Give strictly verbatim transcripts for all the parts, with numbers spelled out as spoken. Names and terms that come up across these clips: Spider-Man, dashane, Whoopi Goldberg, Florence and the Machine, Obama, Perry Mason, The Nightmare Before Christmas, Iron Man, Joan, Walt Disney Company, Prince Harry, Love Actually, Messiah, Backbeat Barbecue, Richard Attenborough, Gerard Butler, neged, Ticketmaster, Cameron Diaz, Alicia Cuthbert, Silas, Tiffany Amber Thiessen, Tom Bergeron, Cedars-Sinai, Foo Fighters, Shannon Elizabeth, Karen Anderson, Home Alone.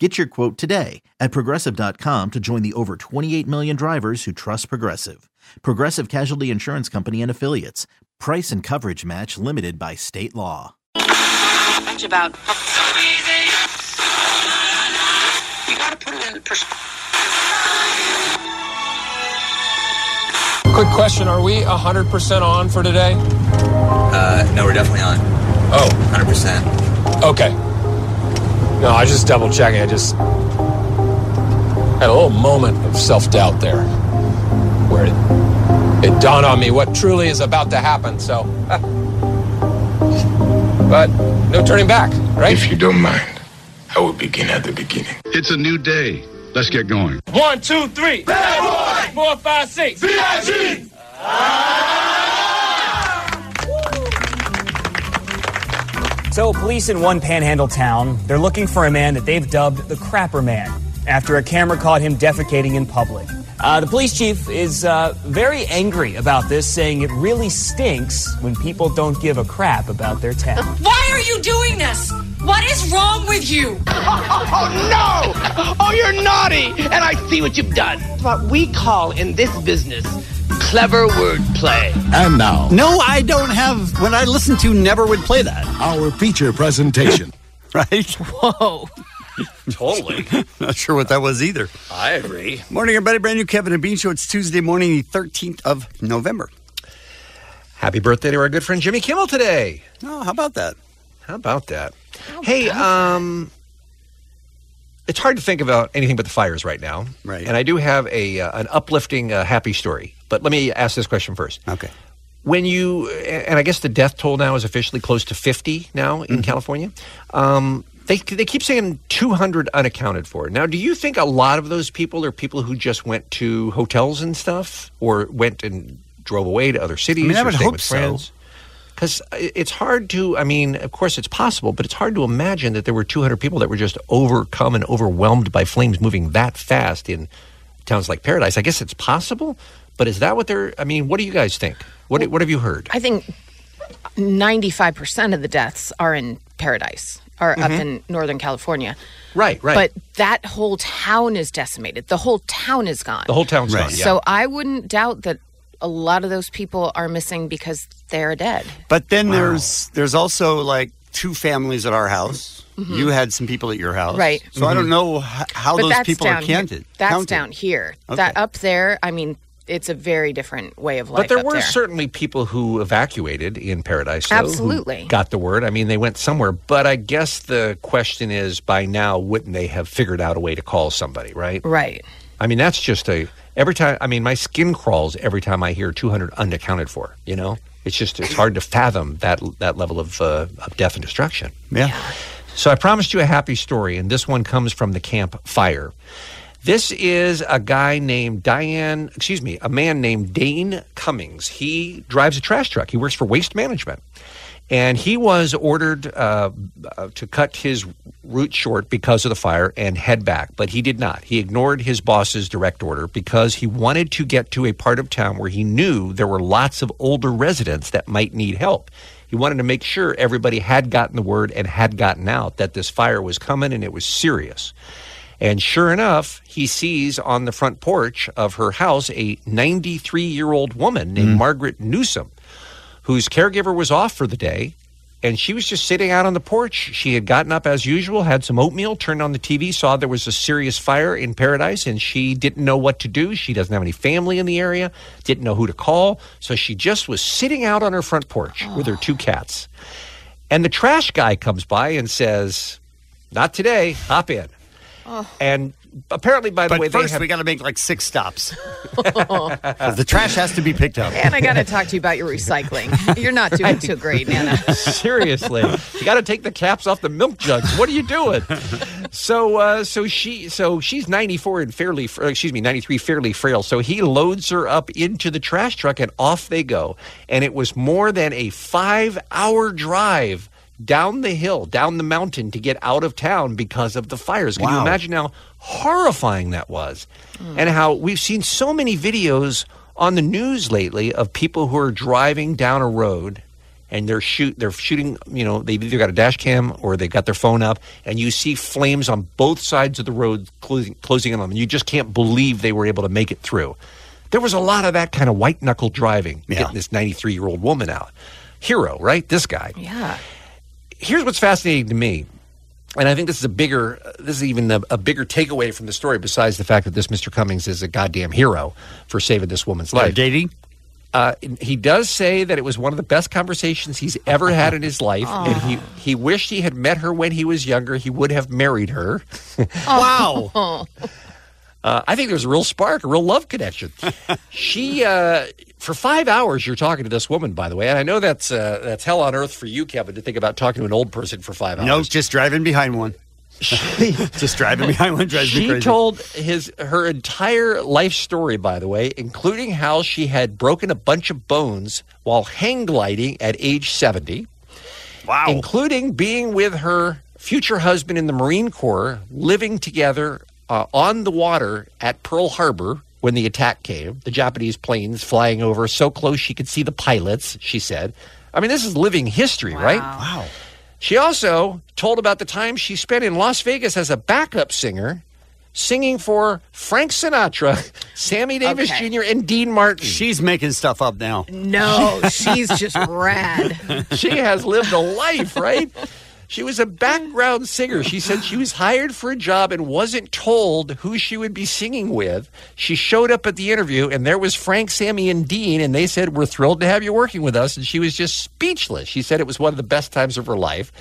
Get your quote today at Progressive dot com to join the over twenty-eight million drivers who trust Progressive. Progressive Casualty Insurance Company and Affiliates. Price and coverage match limited by state law. About so easy. You gotta put it in perspective. Quick question, are we one hundred percent on for today? Uh, no, we're definitely on. Oh. one hundred percent. Okay. No, I was just double checking. I just had a little moment of self-doubt there where it, it dawned on me what truly is about to happen, so. But no turning back, right? If you don't mind, I will begin at the beginning. It's a new day. Let's get going. One, two, three. Bad boy! Four, five, six. V I G! So, police in one panhandle town, they're looking for a man that they've dubbed the Crapper Man after a camera caught him defecating in public. Uh, the police chief is uh, very angry about this, saying it really stinks when people don't give a crap about their town. Why are you doing this? What is wrong with you? Oh, oh, no! Oh, you're naughty! And I see what you've done. What we call in this business clever wordplay. And now... No, I don't have... When I listen to Never Would Play That. Our feature presentation. Right? Whoa. Totally. Not sure what that was either. I agree. Morning, everybody. Brand new Kevin and Bean Show. It's Tuesday morning, the thirteenth of November. Happy birthday to our good friend Jimmy Kimmel today. Oh, how about that? How about that? How hey, about um... That? It's hard to think about anything but the fires right now. Right. And I do have a uh, an uplifting, uh, happy story. But let me ask this question first. Okay. When you, and I guess the death toll now is officially close to fifty now in mm-hmm. California. Um, they they keep saying two hundred unaccounted for. Now, do you think a lot of those people are people who just went to hotels and stuff? Or went and drove away to other cities? I mean, I would hope so. Because it's hard to, I mean, of course it's possible, but it's hard to imagine that there were two hundred people that were just overcome and overwhelmed by flames moving that fast in towns like Paradise. I guess it's possible, but is that what they're, I mean, what do you guys think? What well, what have you heard? I think ninety-five percent of the deaths are in Paradise, are mm-hmm. up in Northern California. Right, right. But that whole town is decimated. The whole town is gone. The whole town's right. gone, yeah. So I wouldn't doubt that a lot of those people are missing because they're dead. But then wow. there's there's also like two families at our house. Mm-hmm. You had some people at your house. Right. So mm-hmm. I don't know how but those people are counted. That's counted. down here. Okay. That up there, I mean, it's a very different way of life. But there up were there. certainly people who evacuated in Paradise. Though, Absolutely. Got the word. I mean, they went somewhere. But I guess the question is, by now, wouldn't they have figured out a way to call somebody, right? Right. I mean, that's just a... Every time, I mean, my skin crawls every time I hear two hundred unaccounted for, you know? It's just, it's hard to fathom that that level of, uh, of death and destruction. Yeah. yeah. So I promised you a happy story, and this one comes from the Camp Fire. This is a guy named Diane, excuse me, a man named Dane Cummings. He drives a trash truck. He works for Waste Management. And he was ordered uh, to cut his route short because of the fire and head back, but he did not. He ignored his boss's direct order because he wanted to get to a part of town where he knew there were lots of older residents that might need help. He wanted to make sure everybody had gotten the word and had gotten out that this fire was coming and it was serious. And sure enough, he sees on the front porch of her house a ninety-three-year-old woman named mm. Margaret Newsom, whose caregiver was off for the day, and she was just sitting out on the porch. She had gotten up as usual, had some oatmeal, turned on the T V, saw there was a serious fire in Paradise, and she didn't know what to do. She doesn't have any family in the area, didn't know who to call, so she just was sitting out on her front porch oh. with her two cats. And the trash guy comes by and says, "Not today, hop in." Oh. And apparently, by the but way, first they have... we got to make like six stops. The trash has to be picked up. And I got to talk to you about your recycling. You're not doing too great, Nana. Seriously, you got to take the caps off the milk jugs. What are you doing? So, uh, so she, so she's ninety-four and fairly, uh, excuse me, ninety-three, fairly frail. So he loads her up into the trash truck, and off they go. And it was more than a five-hour drive down the hill, down the mountain to get out of town because of the fires. Can wow. you imagine how horrifying that was? Mm. And how we've seen so many videos on the news lately of people who are driving down a road and they're shoot they're shooting, you know, they've either got a dash cam or they've got their phone up, and you see flames on both sides of the road closing closing in on them, and you just can't believe they were able to make it through. There was a lot of that kind of white-knuckle driving, yeah. getting this ninety-three-year-old woman out. Hero, right? This guy. Yeah. Here's what's fascinating to me, and I think this is a bigger, this is even a, a bigger takeaway from the story, besides the fact that this Mister Cummings is a goddamn hero for saving this woman's life. They're dating? Uh, he does say that it was one of the best conversations he's ever had in his life, Aww. and he, he wished he had met her when he was younger. He would have married her. Wow. Uh, I think there was a real spark, a real love connection. She, uh, for five hours, you're talking to this woman, by the way. And I know that's uh, that's hell on earth for you, Kevin, to think about talking to an old person for five hours. No, just driving behind one. She, just driving behind one drives me crazy. She told his her entire life story, by the way, including how she had broken a bunch of bones while hang gliding at age seventy. Wow. Including being with her future husband in the Marine Corps, living together Uh, on the water at Pearl Harbor when the attack came, the Japanese planes flying over so close she could see the pilots, she said. I mean, this is living history, wow. right? Wow. She also told about the time she spent in Las Vegas as a backup singer, singing for Frank Sinatra, Sammy Davis okay. Junior, and Dean Martin. She's making stuff up now. No, she's just rad. She has lived a life, right? She was a background singer. She said she was hired for a job and wasn't told who she would be singing with. She showed up at the interview, and there was Frank, Sammy, and Dean, and they said, "We're thrilled to have you working with us." And she was just speechless. She said it was one of the best times of her life.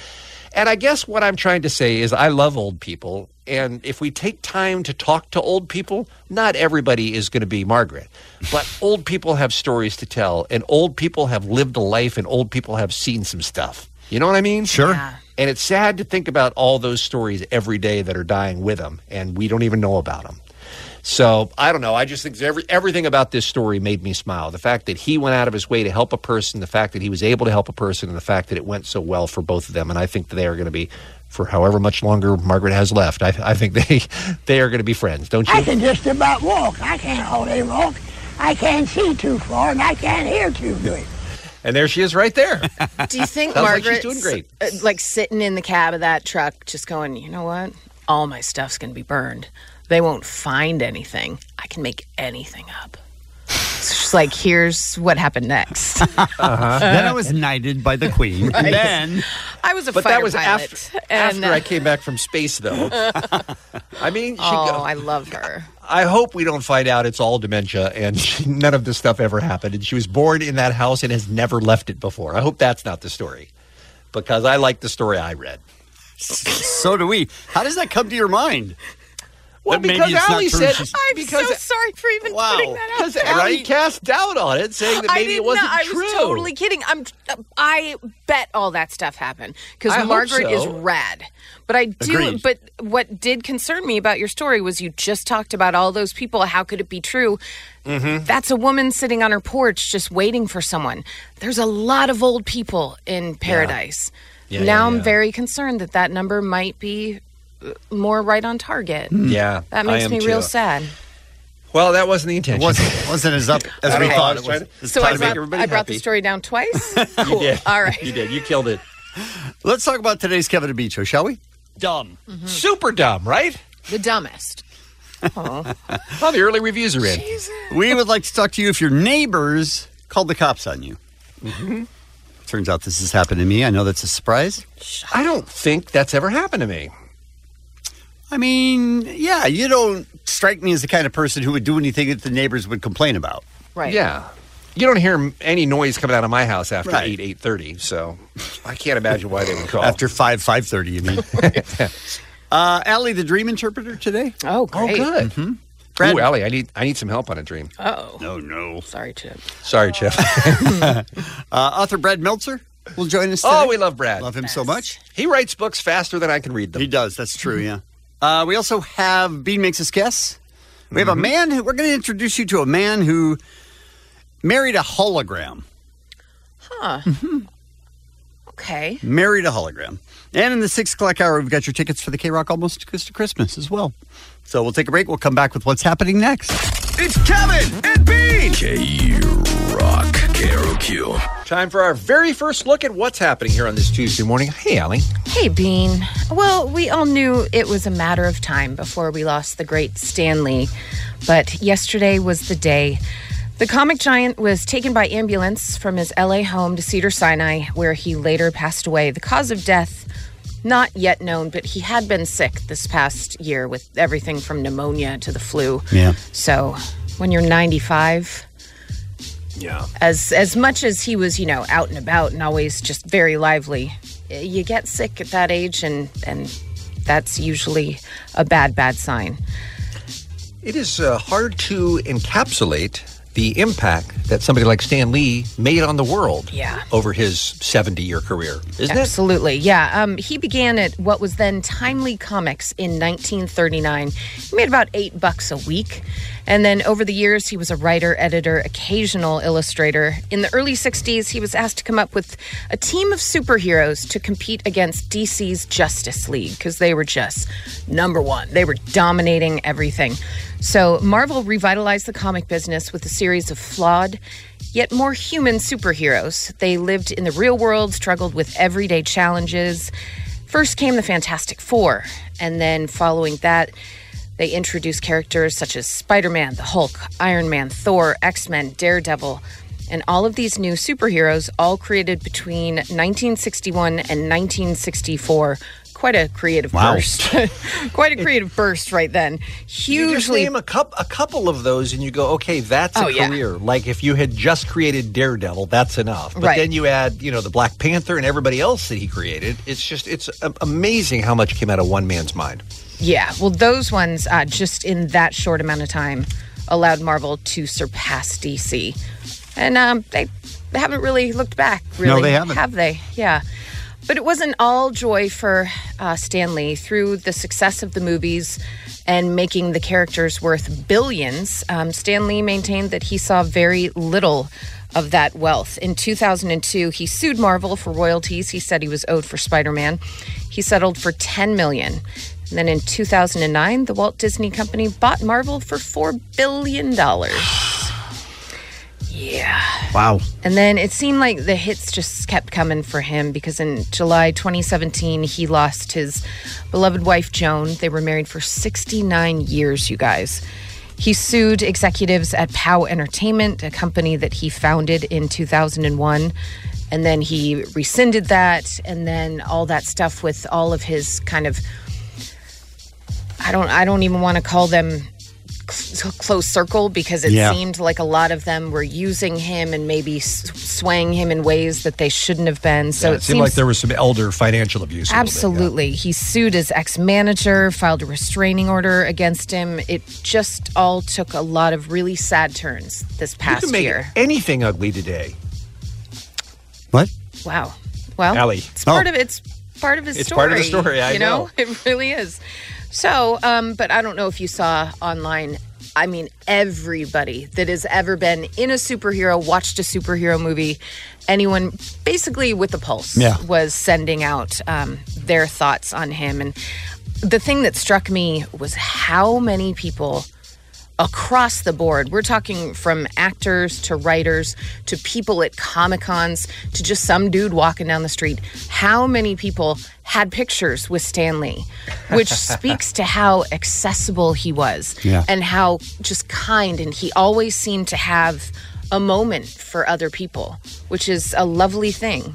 And I guess what I'm trying to say is I love old people, and if we take time to talk to old people, not everybody is going to be Margaret. But old people have stories to tell, and old people have lived a life, and old people have seen some stuff. You know what I mean? Sure. Yeah. And it's sad to think about all those stories every day that are dying with them, and we don't even know about them. So, I don't know. I just think every, everything about this story made me smile. The fact that he went out of his way to help a person, the fact that he was able to help a person, and the fact that it went so well for both of them. And I think that they are going to be, for however much longer Margaret has left, I, I think they, they are going to be friends, don't you? I can just about walk. I can't hardly walk. I can't see too far, and I can't hear too good. And there she is right there. Do you think Margaret's like, she's doing great. like sitting in the cab of that truck just going, you know what? All my stuff's going to be burned. They won't find anything. I can make anything up. It's just like, here's what happened next. Uh-huh. Then I was knighted by the queen. Right. And then I was a but fighter that was pilot. After, and, after uh, I came back from space, though. I mean, she oh, go- I love her. I hope we don't find out it's all dementia and she, none of this stuff ever happened. And she was born in that house and has never left it before. I hope that's not the story, because I like the story I read. So do we. How does that come to your mind? Well, but because Allie said... I'm because, so sorry for even wow, putting that out Because Allie right? cast doubt on it, saying that maybe it wasn't not, true. I was totally kidding. I'm, I bet all that stuff happened, because Margaret so. is rad. But I do. Agreed. But what did concern me about your story was you just talked about all those people. How could it be true? Mm-hmm. That's a woman sitting on her porch just waiting for someone. There's a lot of old people in paradise. Yeah. Yeah, now yeah, yeah. I'm very concerned that that number might be... more right on target. Yeah. That makes me too. real sad. Well, that wasn't the intention. It wasn't, wasn't as up as we thought it was. It was so I brought, I brought happy. the story down twice? Cool. You did. All right. You did. You killed it. Let's talk about today's Kevin and Bean Show, shall we? Dumb. Mm-hmm. Super dumb, right? The dumbest. Oh. Well, the early reviews are in. Jesus. We would like to talk to you if your neighbors called the cops on you. Mm-hmm. Turns out this has happened to me. I know that's a surprise. I don't think that's ever happened to me. I mean, yeah, you don't strike me as the kind of person who would do anything that the neighbors would complain about. Right. Yeah. You don't hear any noise coming out of my house after right. eight, eight thirty, so I can't imagine why they would call. After five, five thirty, you mean. Uh, Allie, the dream interpreter today. Oh, great. Oh, good. Mm-hmm. Brad. Ooh, Allie, I need I need some help on a dream. Oh. No, no. Sorry, Chip. Sorry, Chip. uh, author Brad Meltzer will join us today. Oh, we love Brad. Love him Best. so much. He writes books faster than I can read them. He does. That's true, yeah. Uh, we also have Bean Makes Us Guess. We have mm-hmm. a man who, we're going to introduce you to a man who married a hologram. Huh. Mm-hmm. Okay. Married a hologram. And in the six o'clock hour, we've got your tickets for the K-Rock Almost to Christmas as well. So we'll take a break. We'll come back with what's happening next. It's Kevin and Bean. K-Rock. K R O Q. Time for our very first look at what's happening here on this Tuesday morning. Hey, Allie. Hey, Bean. Well, we all knew it was a matter of time before we lost the great Stan Lee. But yesterday was the day. The comic giant was taken by ambulance from his L A home to Cedars-Sinai, where he later passed away. The cause of death, not yet known, but he had been sick this past year with everything from pneumonia to the flu. Yeah. So when you're ninety-five, yeah. as as much as he was, you know, out and about and always just very lively, you get sick at that age, and, and that's usually a bad, bad sign. It is uh, hard to encapsulate the impact that somebody like Stan Lee made on the world yeah. over his seventy-year career, isn't it? Absolutely, yeah. Um, he began at what was then Timely Comics in nineteen thirty-nine. He made about eight bucks a week. And then over the years, he was a writer, editor, occasional illustrator. In the early sixties, he was asked to come up with a team of superheroes to compete against D C's Justice League, because they were just number one. They were dominating everything. So Marvel revitalized the comic business with a series of flawed, yet more human superheroes. They lived in the real world, struggled with everyday challenges. First came the Fantastic Four, and then following that, they introduced characters such as Spider-Man, the Hulk, Iron Man, Thor, X-Men, Daredevil, and all of these new superheroes, all created between nineteen sixty-one and nineteen sixty-four. Quite a creative wow. burst. Quite a creative burst right then. Hugely. You just name a, cu- a couple of those and you go, okay, that's oh, a career. Yeah. Like if you had just created Daredevil, that's enough. But right. then you add, you know, the Black Panther and everybody else that he created. It's just, it's a- amazing how much came out of one man's mind. Yeah. Well, those ones, uh, just in that short amount of time, allowed Marvel to surpass D C. And um, they haven't really looked back, really. No, they haven't. Have they? Yeah. But it wasn't all joy for uh, Stan Lee. Through the success of the movies and making the characters worth billions, um, Stan Lee maintained that he saw very little of that wealth. In two thousand two, he sued Marvel for royalties he said he was owed for Spider-Man. He settled for ten million dollars. And then in two thousand nine, the Walt Disney Company bought Marvel for four billion dollars. Yeah. Wow. And then it seemed like the hits just kept coming for him, because in July twenty seventeen, he lost his beloved wife, Joan. They were married for sixty-nine years, you guys. He sued executives at POW Entertainment, a company that he founded in two thousand one. And then he rescinded that. And then all that stuff with all of his kind of, I don't, I don't even want to call them close circle, because it yeah. seemed like a lot of them were using him and maybe s- swaying him in ways that they shouldn't have been. So yeah, it, it seemed seems, like there was some elder financial abuse. Absolutely. Bit, yeah. He sued his ex-manager, filed a restraining order against him. It just all took a lot of really sad turns this past you can make year. Anything ugly today. What? Wow. Well, Allie. It's part oh. of it's part of his it's story. It's part of the story, I you know. know. It really is. So, um, but I don't know if you saw online, I mean, everybody that has ever been in a superhero, watched a superhero movie, anyone basically with a pulse yeah. was sending out um, their thoughts on him. And the thing that struck me was how many people across the board, we're talking from actors to writers to people at Comic-Cons to just some dude walking down the street, how many people had pictures with Stan Lee, which speaks to how accessible he was yeah. and how just kind, and he always seemed to have a moment for other people, which is a lovely thing.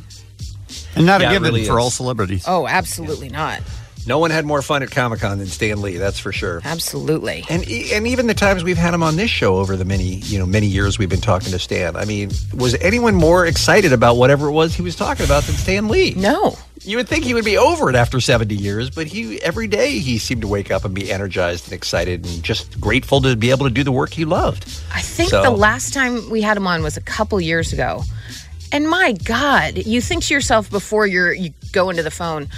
And not yeah, a given really for is. all celebrities. Oh, absolutely yeah. not. No one had more fun at Comic-Con than Stan Lee, that's for sure. Absolutely. And and even the times we've had him on this show over the many, you know, many years we've been talking to Stan. I mean, was anyone more excited about whatever it was he was talking about than Stan Lee? No. You would think he would be over it after seventy years, but he every day he seemed to wake up and be energized and excited and just grateful to be able to do the work he loved. I think so. The last time we had him on was a couple years ago. And my God, you think to yourself before you're, you go into the phone,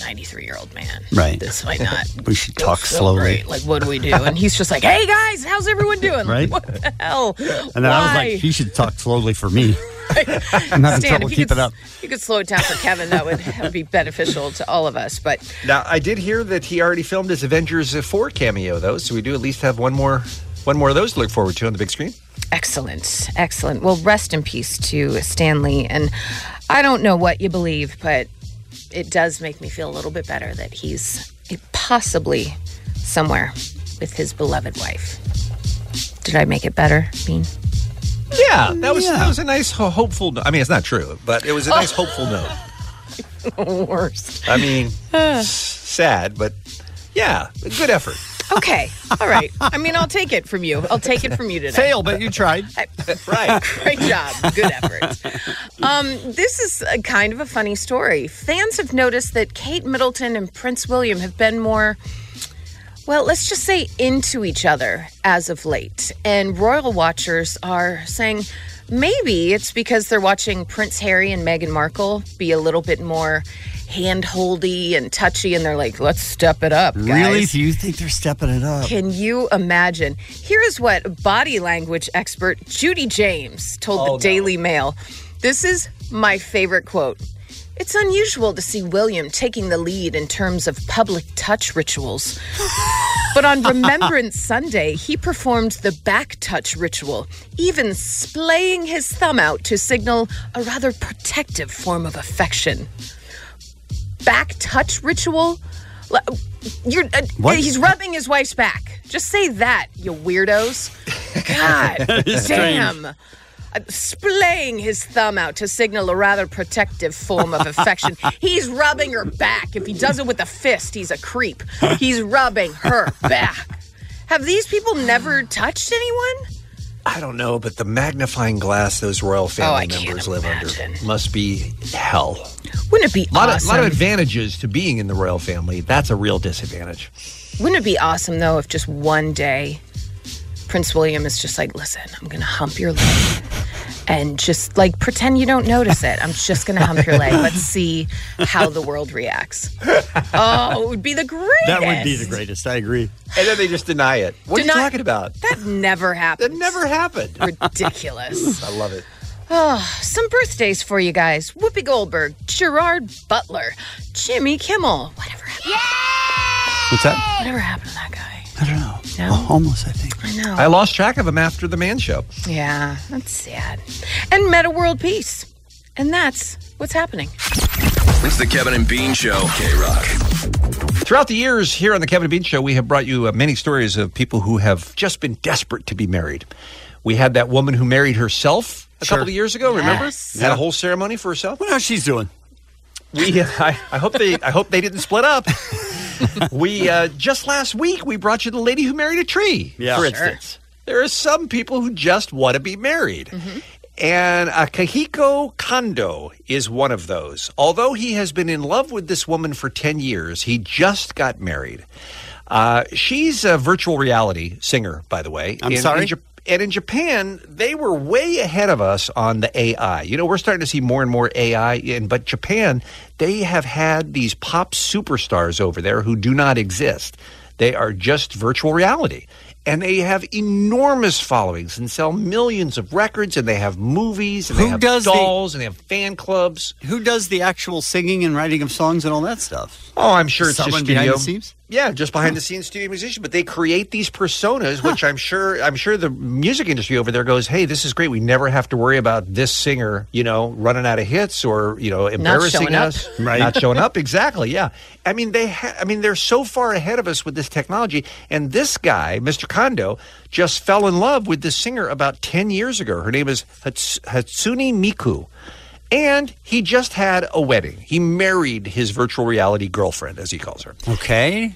ninety-three-year-old man. Right. This might not. We should talk so slowly. Great. Like, what do we do? And he's just like, hey, guys, how's everyone doing? Right. Like, what the hell? And then Why? I was like, he should talk slowly for me. Right. I'm having Stan, trouble keeping could, up. You could slow it down for Kevin. That would, that would be beneficial to all of us. But now, I did hear that he already filmed his Avengers four cameo, though, so we do at least have one more, one more of those to look forward to on the big screen. Excellent. Excellent. Well, rest in peace to Stan Lee. And I don't know what you believe, but it does make me feel a little bit better that he's possibly somewhere with his beloved wife. Did I make it better, Bean? Yeah, that was yeah. that was a nice, hopeful note. I mean, it's not true, but it was a nice, oh. hopeful note. Worst. I mean, sad, but yeah, good effort. Okay. All right. I mean, I'll take it from you. I'll take it from you today. Fail, but you tried. I, right. Great job. Good effort. Um, this is a kind of a funny story. Fans have noticed that Kate Middleton and Prince William have been more, well, let's just say into each other as of late. And royal watchers are saying maybe it's because they're watching Prince Harry and Meghan Markle be a little bit more hand-holdy and touchy, and they're like, let's step it up, guys. Really? Do you think they're stepping it up? Can you imagine? Here is what body language expert Judy James told oh, the Daily no. Mail. This is my favorite quote. It's unusual to see William taking the lead in terms of public touch rituals. But on Remembrance Sunday, he performed the back touch ritual, even splaying his thumb out to signal a rather protective form of affection. Back touch ritual? You're, uh, he's rubbing his wife's back. Just say that, you weirdos. God damn. Strange. Splaying his thumb out to signal a rather protective form of affection. He's rubbing her back. If he does it with a fist, he's a creep. He's rubbing her back. Have these people never touched anyone? I don't know, but the magnifying glass those royal family oh, members live imagine. under must be hell. Wouldn't it be a lot awesome? Of, a lot of advantages to being in the royal family. That's a real disadvantage. Wouldn't it be awesome, though, if just one day Prince William is just like, listen, I'm going to hump your leg and just, like, pretend you don't notice it. I'm just going to hump your leg. Let's see how the world reacts. Oh, it would be the greatest. That would be the greatest. I agree. And then they just deny it. What deny- are you talking about? That never happened. That never happened. Ridiculous. I love it. Oh, some birthdays for you guys. Whoopi Goldberg, Gerard Butler, Jimmy Kimmel. Whatever happened? Yay! What's that? Whatever happened to that guy? I don't know. No? Well, homeless, I think. I know. I lost track of him after the Man Show. Yeah, that's sad. And Meta World Peace. And that's what's happening. It's the Kevin and Bean Show. K-Rock. Throughout the years here on the Kevin and Bean Show, we have brought you uh, many stories of people who have just been desperate to be married. We had that woman who married herself a sure. couple of years ago, yes. remember? Yeah. Had a whole ceremony for herself. Well, how's she's doing? We, I, I hope they. I hope they didn't split up. We uh, just last week we brought you the lady who married a tree. Yeah, for sure. instance, there are some people who just want to be married, mm-hmm. and Akiko Kondo is one of those. Although he has been in love with this woman for ten years, he just got married. Uh, she's a virtual reality singer, by the way. I'm in, sorry. In Japan. And in Japan, they were way ahead of us on the A I. You know, we're starting to see more and more A I in, but Japan, they have had these pop superstars over there who do not exist. They are just virtual reality. And they have enormous followings and sell millions of records, and they have movies, and who they have does dolls, the, and they have fan clubs. Who does the actual singing and writing of songs and all that stuff? Oh, I'm sure it's Someone just studio. Behind the scenes? Yeah, just behind-the-scenes studio musician. But they create these personas, huh. which I'm sure I'm sure the music industry over there goes, hey, this is great. We never have to worry about this singer, you know, running out of hits or, you know, embarrassing us. Not showing us. Up. Right. Not showing up. Exactly, yeah. I mean, they ha- I mean, they're so far ahead of us with this technology. And this guy, Mister Kondo, just fell in love with this singer about ten years ago. Her name is Hats- Hatsune Miku. And he just had a wedding. He married his virtual reality girlfriend, as he calls her. Okay.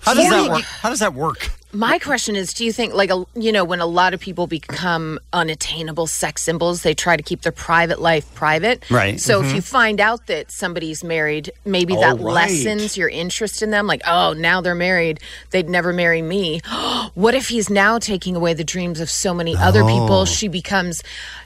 How does that work? How does that work? My question is, do you think, like, a, you know, when a lot of people become unattainable sex symbols, they try to keep their private life private. Right. So mm-hmm. if you find out that somebody's married, maybe that right. lessens your interest in them. Like, oh, now they're married. They'd never marry me. What if he's now taking away the dreams of so many oh. other people? She becomes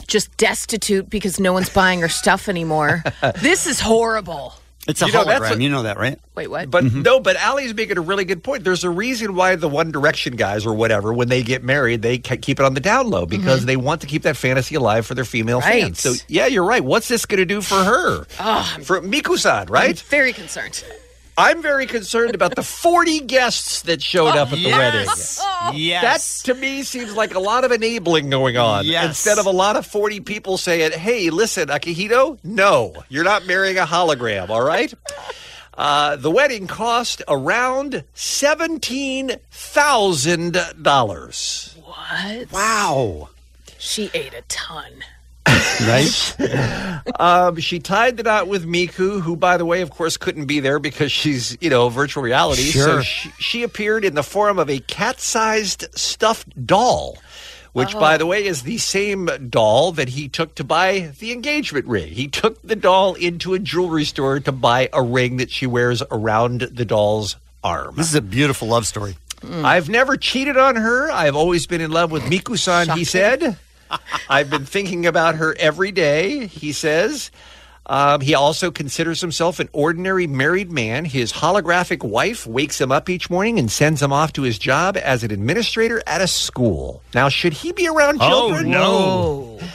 just destitute because no one's buying her stuff anymore. This is horrible. It's a hologram. You know that, right? Wait, what? But mm-hmm. no, but Allie's making a really good point. There's a reason why the One Direction guys or whatever, when they get married, they keep it on the down low because mm-hmm. they want to keep that fantasy alive for their female right. fans. So, yeah, you're right. What's this going to do for her? Oh, for Miku-san, right? I'm very concerned. I'm very concerned about the forty guests that showed oh, up at yes. the wedding. Oh. Yes. That, to me, seems like a lot of enabling going on. Yes. Instead of a lot of forty people saying, hey, listen, Akihito, no, you're not marrying a hologram, all right? Uh, the wedding cost around seventeen thousand dollars. What? Wow. She ate a ton. Right? um, she tied the knot with Miku, who, by the way, of course, couldn't be there because she's, you know, virtual reality. Sure. So she, she appeared in the form of a cat-sized stuffed doll, which, oh. by the way, is the same doll that he took to buy the engagement ring. He took the doll into a jewelry store to buy a ring that she wears around the doll's arm. This is a beautiful love story. Mm. I've never cheated on her. I've always been in love with Miku-san, Shocking. He said. I've been thinking about her every day, he says. Um, he also considers himself an ordinary married man. His holographic wife wakes him up each morning and sends him off to his job as an administrator at a school. Now, should he be around children? Oh, no.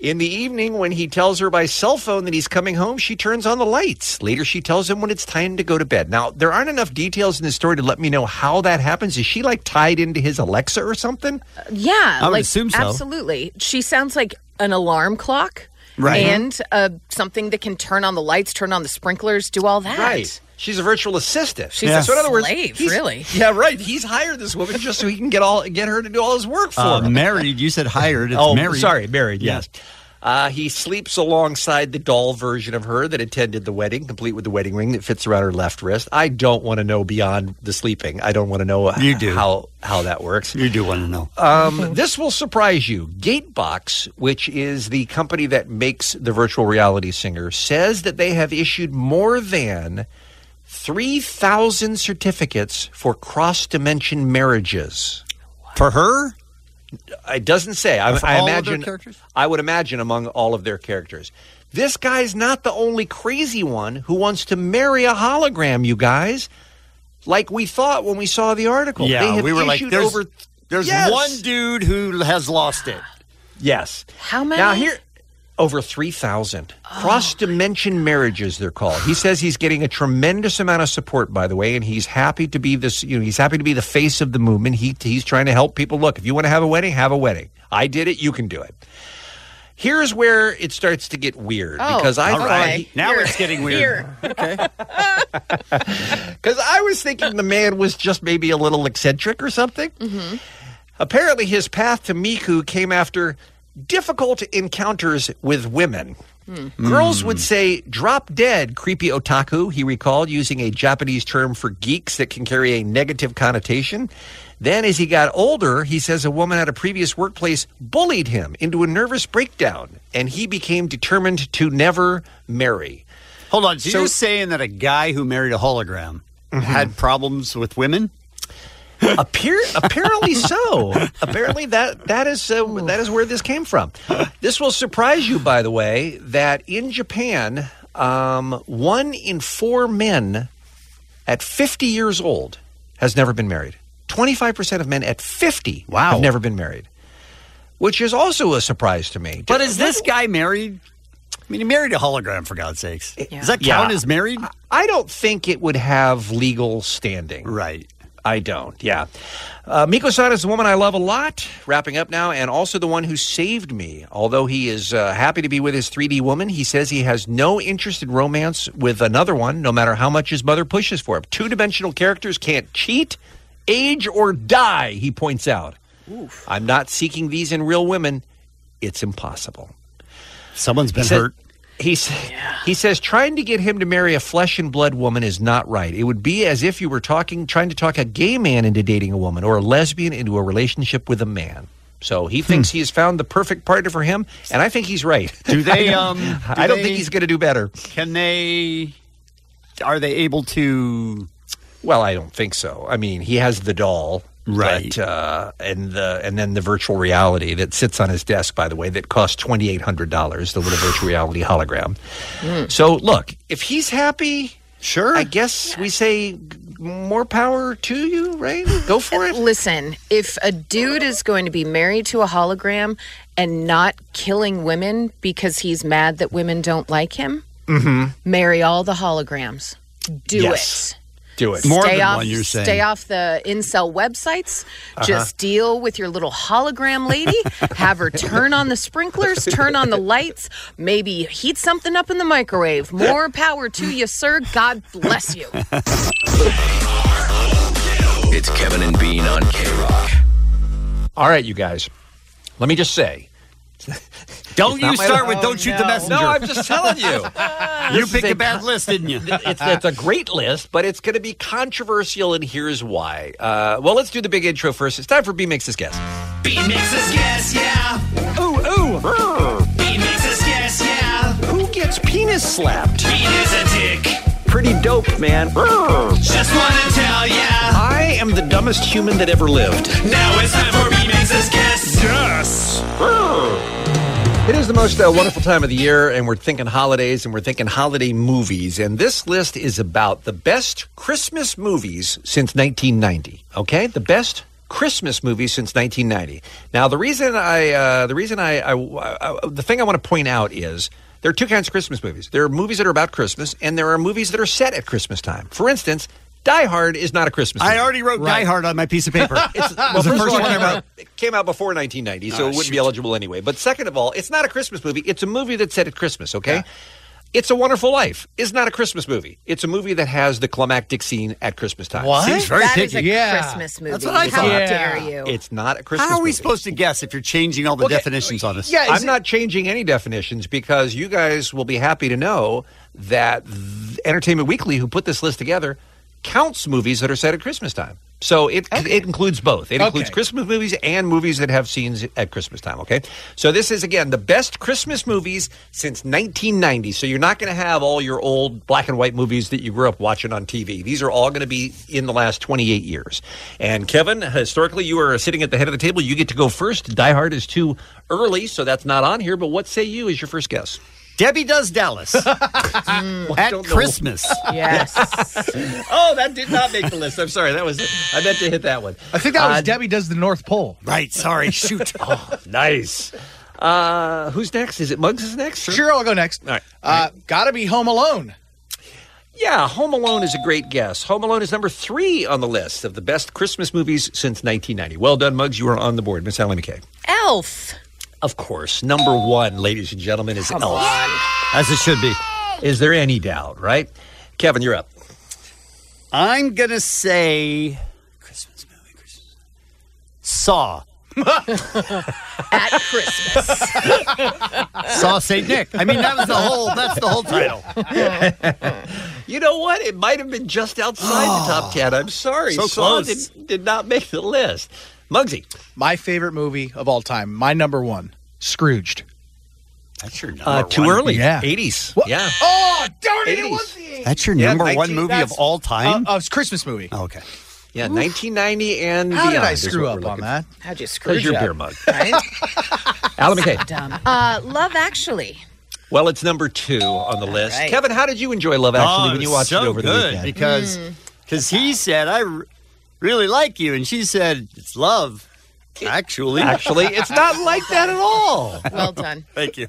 In the evening, when he tells her by cell phone that he's coming home, she turns on the lights. Later, she tells him when it's time to go to bed. Now, there aren't enough details in the story to let me know how that happens. Is she, like, tied into his Alexa or something? Uh, yeah. I would like, assume so. Absolutely. She sounds like an alarm clock. Right. And uh, something that can turn on the lights, turn on the sprinklers, do all that. Right. She's a virtual assistant. She's yeah. a so in other words, slave, really. Yeah, right. He's hired this woman just so he can get all get her to do all his work for uh, him. Married. You said hired. It's oh, married. Sorry, married, yes. yes. Uh, he sleeps alongside the doll version of her that attended the wedding, complete with the wedding ring that fits around her left wrist. I don't want to know beyond the sleeping. I don't want to know you do. how how that works. You do want to know. Um, this will surprise you. Gatebox, which is the company that makes the virtual reality singer, says that they have issued more than three thousand certificates for cross-dimension marriages. Wow. For her? It doesn't say. I, I imagine. I would imagine among all of their characters. This guy's not the only crazy one who wants to marry a hologram, you guys. Like we thought when we saw the article. Yeah, they have we were like, there's, over, there's yes. one dude who has lost it. Yes. How many? Now here... Over three thousand. Oh, cross-dimension marriages, they're called. He says he's getting a tremendous amount of support, by the way, and he's happy to be this. You know, he's happy to be the face of the movement. He he's trying to help people. Look, if you want to have a wedding, have a wedding. I did it. You can do it. Here's where it starts to get weird oh, because I all thought right. he, now here. It's getting weird. Here. Okay, because I was thinking the man was just maybe a little eccentric or something. Mm-hmm. Apparently, his path to Miku came after difficult encounters with women. Mm. Girls would say, drop dead, creepy otaku, he recalled, using a Japanese term for geeks that can carry a negative connotation. Then as he got older, he says a woman at a previous workplace bullied him into a nervous breakdown, and he became determined to never marry. Hold on, so, so you're saying that a guy who married a hologram mm-hmm. had problems with women? Appear, apparently so. Apparently that that is uh, that is where this came from. This will surprise you, by the way, that in Japan, um, one in four men at fifty years old has never been married. twenty-five percent of men at fifty wow. have never been married, which is also a surprise to me. But is this guy married? I mean, he married a hologram, for God's sakes. Yeah. Does that count yeah. as married? I don't think it would have legal standing. Right. I don't, yeah. Uh, Miko-san is the woman I love a lot, wrapping up now, and also the one who saved me. Although he is uh, happy to be with his three D woman, he says he has no interest in romance with another one, no matter how much his mother pushes for him. Two-dimensional characters can't cheat, age, or die, he points out. Oof. I'm not seeking these in real women. It's impossible. Someone's been he said, hurt. He said... Yeah. He says, trying to get him to marry a flesh and blood woman is not right. It would be as if you were talking, trying to talk a gay man into dating a woman or a lesbian into a relationship with a man. So he thinks hmm. he has found the perfect partner for him, and I think he's right. Do they? I don't, um, do I don't they, think he's going to do better. Can they? Are they able to? Well, I don't think so. I mean, he has the doll, right? But, uh, and the and then the virtual reality that sits on his desk, by the way, that costs twenty eight hundred dollars. The little virtual reality hologram. Mm. So look, if he's happy, sure. I guess yeah. we say. More power to you, right? Go for it. Listen, if a dude is going to be married to a hologram and not killing women because he's mad that women don't like him, mm-hmm. marry all the holograms. Do yes. it. Do it. More stay than off, one, you're saying. Stay off the incel websites. Uh-huh. Just deal with your little hologram lady. Have her turn on the sprinklers, turn on the lights, maybe heat something up in the microwave. More power to you, sir. God bless you. It's Kevin and Bean on K-Rock. All right, you guys. Let me just say. Don't you start with Don't Shoot the Messenger. No, I'm just telling you. You picked a bad list, didn't you? It's, it's a great list, but it's going to be controversial, and here's why. Uh, well, let's do the big intro first. It's time for B-Mix's Guess. B-Mix's Guess, yeah. Ooh, ooh. Brr. B-Mix's Guess, yeah. Who gets penis slapped? Bean is a dick. Pretty dope, man. Brr. Just want to tell ya. I am the dumbest human that ever lived. Now it's time for B-Mix's Guess. Yes. Brr. It is the most uh, wonderful time of the year, and we're thinking holidays, and we're thinking holiday movies. And this list is about the best Christmas movies since nineteen ninety, okay? The best Christmas movies since nineteen ninety. Now, the reason I, uh, the reason I, I, I, the thing I want to point out is there are two kinds of Christmas movies. There are movies that are about Christmas, and there are movies that are set at Christmas time. For instance, Die Hard is not a Christmas movie. I already wrote right. Die Hard on my piece of paper. It's well, the first all, one I wrote. It came out before nineteen ninety, so oh, it wouldn't shoot. be eligible anyway. But second of all, it's not a Christmas movie. It's a movie that's set at Christmas, okay? Yeah. It's a Wonderful Life. It's not a Christmas movie. It's a movie that has the climactic scene at Christmas time. What? Seems very that picky. is a yeah. Christmas movie. That's what I thought. How yeah. dare you? It's not a Christmas movie. How are we movie. supposed to guess if you're changing all the okay. definitions on us? Yeah, I'm it... not changing any definitions because you guys will be happy to know that Entertainment Weekly, who put this list together, counts movies that are set at Christmas time. So it okay. it includes both. It okay. includes Christmas movies and movies that have scenes at Christmas time, okay? So this is, again, the best Christmas movies since nineteen ninety. So you're not going to have all your old black and white movies that you grew up watching on T V. These are all going to be in the last twenty-eight years. And Kevin, historically, you are sitting at the head of the table. You get to go first. Die Hard is too early, so that's not on here. But what say you is your first guess? Debbie Does Dallas mm, at Christmas. Yes. Oh, that did not make the list. I'm sorry. That was. I meant to hit that one. I think that was uh, Debbie Does the North Pole. Right. Sorry. Shoot. Oh, nice. Uh, who's next? Is it Muggs is next? Sure. sure, I'll go next. All right. Uh, gotta be Home Alone. Yeah, Home Alone is a great guess. Home Alone is number three on the list of the best Christmas movies since nineteen ninety. Well done, Muggs. You are on the board. Miss Allie McKay. Elf. Of course, number one, ladies and gentlemen, is Elf. As it should be. Is there any doubt, right? Kevin, you're up. I'm going to say Christmas movie, Christmas. Saw. At Christmas. Saw Saint Nick. I mean, that was the whole, that's the whole title. You know what? It might have been just outside the top ten. I'm sorry. So Saw close. Did, did not make the list. Muggsy. My favorite movie of all time. My number one. Scrooged. That's your number uh, too one. Too early. Yeah. eighties. What? Yeah. Oh, darn it. It was the eighties. That's your number yeah, one movie of all time? Uh, uh, it's a Christmas movie. Oh, okay. Yeah, oof. nineteen ninety and How beyond. How did I screw up on that? How'd you screw up? There's your beer mug. Right? Alan McKay. Dumb. Uh, Love Actually. Well, it's number two on the all list. Right. Kevin, how did you enjoy Love Actually oh, when you watched so it over good the weekend? Because because mm. he said, I... really like you, and she said it's Love Actually. Actually, it's not like that at all. Well done. Thank you,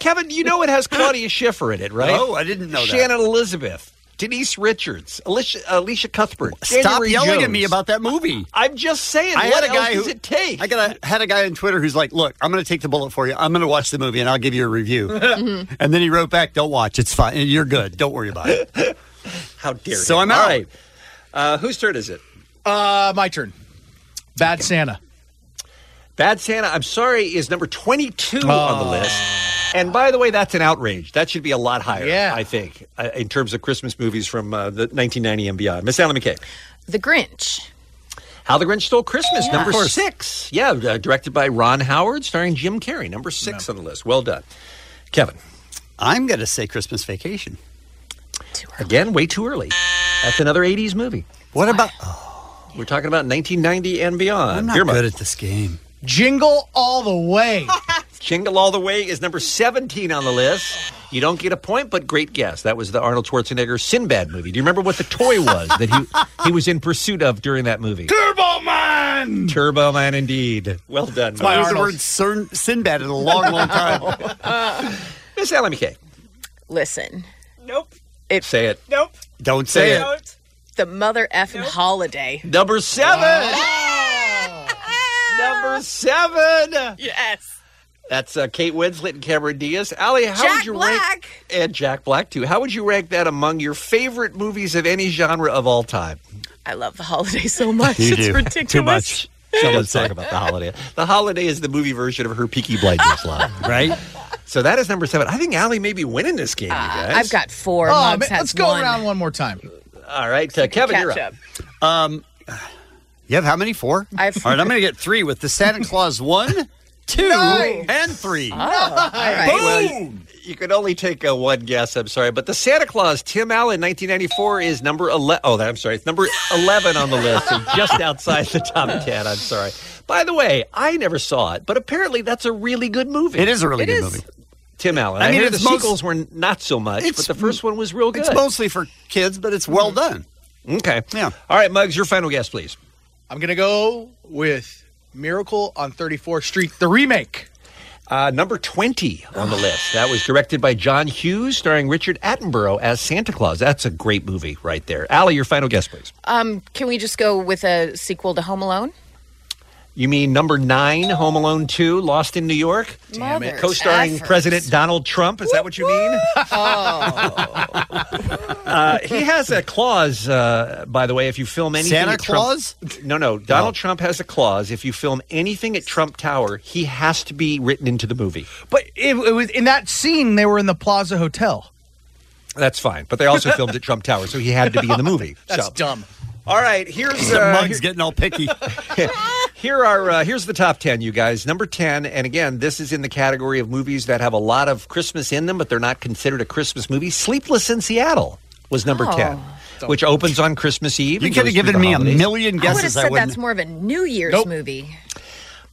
Kevin. You know it has Claudia Schiffer in it, right? Oh, I didn't know that. Shannon Elizabeth, Denise Richards, Alicia, Alicia Cuthbert. Stop January yelling Jones. At me about that movie. I'm just saying. I what had a guy else who, does it take? I got a, had a guy on Twitter who's like, "Look, I'm going to take the bullet for you. I'm going to watch the movie and I'll give you a review." Mm-hmm. And then he wrote back, "Don't watch. It's fine. You're good. Don't worry about it." How dare you? So I'm out. All right. Uh, whose turn is it? Uh, my turn. Bad okay. Santa. Bad Santa, I'm sorry, is number twenty-two oh. on the list. And by the way, that's an outrage. That should be a lot higher, yeah. I think, uh, in terms of Christmas movies from uh, the nineteen ninety and beyond. Miss Allen McKay. The Grinch. How the Grinch Stole Christmas, yeah. number six. Yeah, uh, directed by Ron Howard, starring Jim Carrey, number six no. on the list. Well done. Kevin. I'm going to say Christmas Vacation. Too early. Again, way too early. That's another eighties movie. What about... Oh, yeah. We're talking about nineteen ninety and beyond. I'm not Irma. good at this game. Jingle All the Way. Jingle All the Way is number seventeen on the list. You don't get a point, but great guess. That was the Arnold Schwarzenegger Sinbad movie. Do you remember what the toy was that he, he was in pursuit of during that movie? Turbo Man! Turbo Man, indeed. Well done. That's my Arnold. I used the word Sinbad in a long, long time. Miss Allen McKay. Listen. Nope. It, say it. Nope. Don't say, say it. Don't. The mother effing nope. holiday. Number seven. Wow. Number seven. Yes. That's uh, Kate Winslet and Cameron Diaz. Allie, how Jack would you Black. rank... And Jack Black, too. How would you rank that among your favorite movies of any genre of all time? I love The Holiday so much. You it's do. ridiculous. Too much. So let's talk about The Holiday. The Holiday is the movie version of her Peaky Blinders line, right? So that is number seven. I think Allie may be winning this game, uh, you guys. I've got four. Oh, man, let's go one. around one more time. All right. Uh, Kevin, you're up. up. Um, you have how many? Four? I have four. All right, I'm going to get three with the Santa Claus one. Two nice. and three. Oh, all right. Boom! Well, you could only take a one guess, I'm sorry. But the Santa Claus, Tim Allen, nineteen ninety-four, is number eleven. Oh, I'm sorry. It's number eleven on the list. So just outside the top ten. I'm sorry. By the way, I never saw it, but apparently that's a really good movie. It is a really it good is. movie. Tim Allen. I, I mean, hear the most, sequels were not so much, but the first one was real good. It's mostly for kids, but it's well done. Okay. Yeah. All right, Muggs, your final guess, please. I'm going to go with... Miracle on thirty-fourth Street, the remake. Uh, number twenty on the list. That was directed by John Hughes, starring Richard Attenborough as Santa Claus. That's a great movie right there. Allie, your final guess, please. Um, can we just go with a sequel to Home Alone? You mean number nine, Home Alone two, Lost in New York? Damn it. Co-starring effort. President Donald Trump. Is that what you mean? Oh. uh, he has a clause, uh, by the way, if you film anything. Santa Claus? Trump... No, no. Donald no. Trump has a clause. If you film anything at Trump Tower, he has to be written into the movie. But it, it was in that scene, they were in the Plaza Hotel. That's fine. But they also filmed at Trump Tower, so he had to be in the movie. That's so. dumb. All right, here's the uh, mug's here, getting all picky. Here are uh, here's the top ten, you guys. Number ten, and again, this is in the category of movies that have a lot of Christmas in them, but they're not considered a Christmas movie. Sleepless in Seattle was number oh. ten, so, which opens on Christmas Eve. You could have given me holidays. a million guesses. I would have said that's more of a New Year's nope. movie.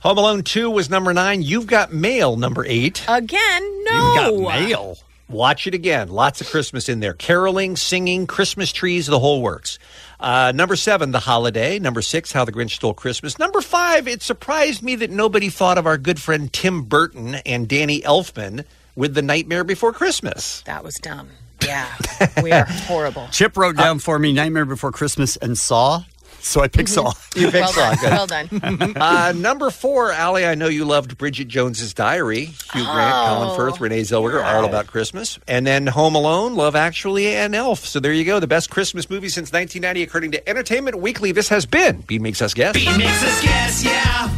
Home Alone two was number nine. You've Got Mail, number eight. Again, no. You've Got Mail. Watch it again. Lots of Christmas in there. Caroling, singing, Christmas trees, the whole works. Uh, number seven, The Holiday. Number six, How the Grinch Stole Christmas. Number five, it surprised me that nobody thought of our good friend Tim Burton and Danny Elfman with The Nightmare Before Christmas. That was dumb. Yeah. We are horrible. Chip wrote down uh, for me Nightmare Before Christmas and Saw. So I picked mm-hmm. Saw. You picked well Saw. Good. Well done. uh, number four, Allie, I know you loved Bridget Jones's Diary. Hugh oh, Grant, Colin Firth, Renee Zellweger, all about Christmas. And then Home Alone, Love Actually, and Elf. So there you go. The best Christmas movie since nineteen ninety, according to Entertainment Weekly. This has been Beat Makes Us Guess. Beat Makes Us Guess, yeah.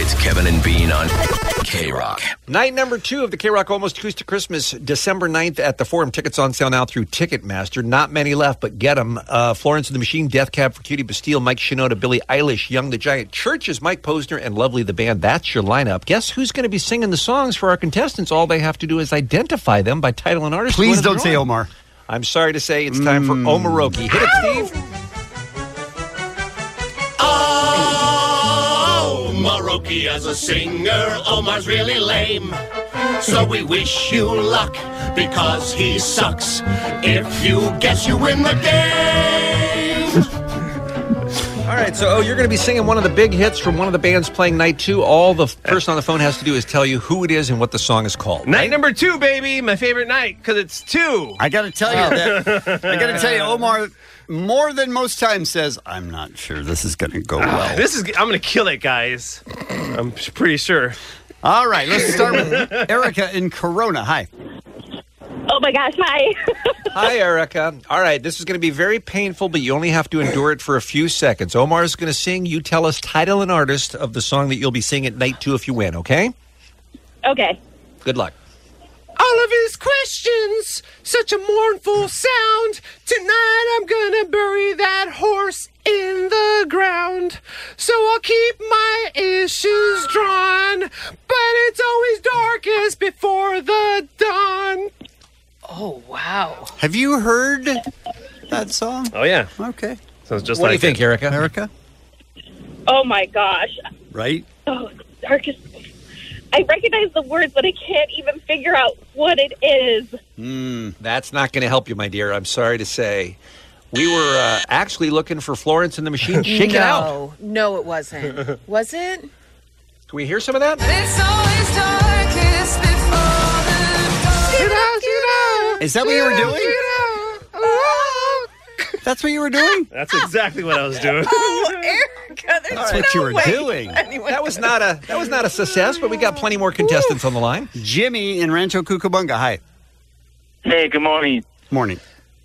It's Kevin and Bean on K-Rock. Night number two of the K-Rock Almost Acoustic Christmas, December ninth at the Forum. Tickets on sale now through Ticketmaster. Not many left, but get them. Uh, Florence and the Machine, Death Cab for Cutie, Bastille, Mike Shinoda, Billie Eilish, Young the Giant, Churches, Mike Posner, and Lovely the Band. That's your lineup. Guess who's going to be singing the songs for our contestants? All they have to do is identify them by title and artist. Please don't say Omar. I'm sorry to say it's mm. time for Omaroki. Hit it, Steve. Maroki as a singer, Omar's really lame. So we wish you luck, because he sucks. If you guess, you win the game. All right, so oh, you're going to be singing one of the big hits from one of the bands playing night two. All the person on the phone has to do is tell you who it is and what the song is called. Night right? number two, baby. My favorite night, because it's two. I got to tell you oh. that. I got to tell you, Omar... more than most times says, I'm not sure this is going to go well. Uh, this is I'm going to kill it, guys. I'm pretty sure. All right, let's start with Erica in Corona. Hi. Oh, my gosh, hi. Hi, Erica. All right, this is going to be very painful, but you only have to endure it for a few seconds. Omar's going to sing. You tell us title and artist of the song that you'll be singing at night two if you win, okay? Okay. Good luck. All of his questions, such a mournful sound. Tonight I'm gonna bury that horse in the ground. So I'll keep my issues drawn, but it's always darkest before the dawn. Oh, wow. Have you heard that song? Oh, yeah. Okay. Sounds just what like What do you think, Erica? Erica? Oh, my gosh. Right? Oh, darkest. I recognize the words, but I can't even figure out what it is. Mm, that's not going to help you, my dear. I'm sorry to say. We were uh, actually looking for Florence and the Machine. Shake no, it out. No, it wasn't. Was it? Can we hear some of that? It's always darkest before the dawn. Is that what you were doing? That's what you were doing? That's exactly what I was doing. Oh, Eric. God, that's what no you were doing. That was not a that was not a success, but we got plenty more contestants Ooh. on the line. Jimmy in Rancho Cucamonga. Hi. Hey, good morning. Morning.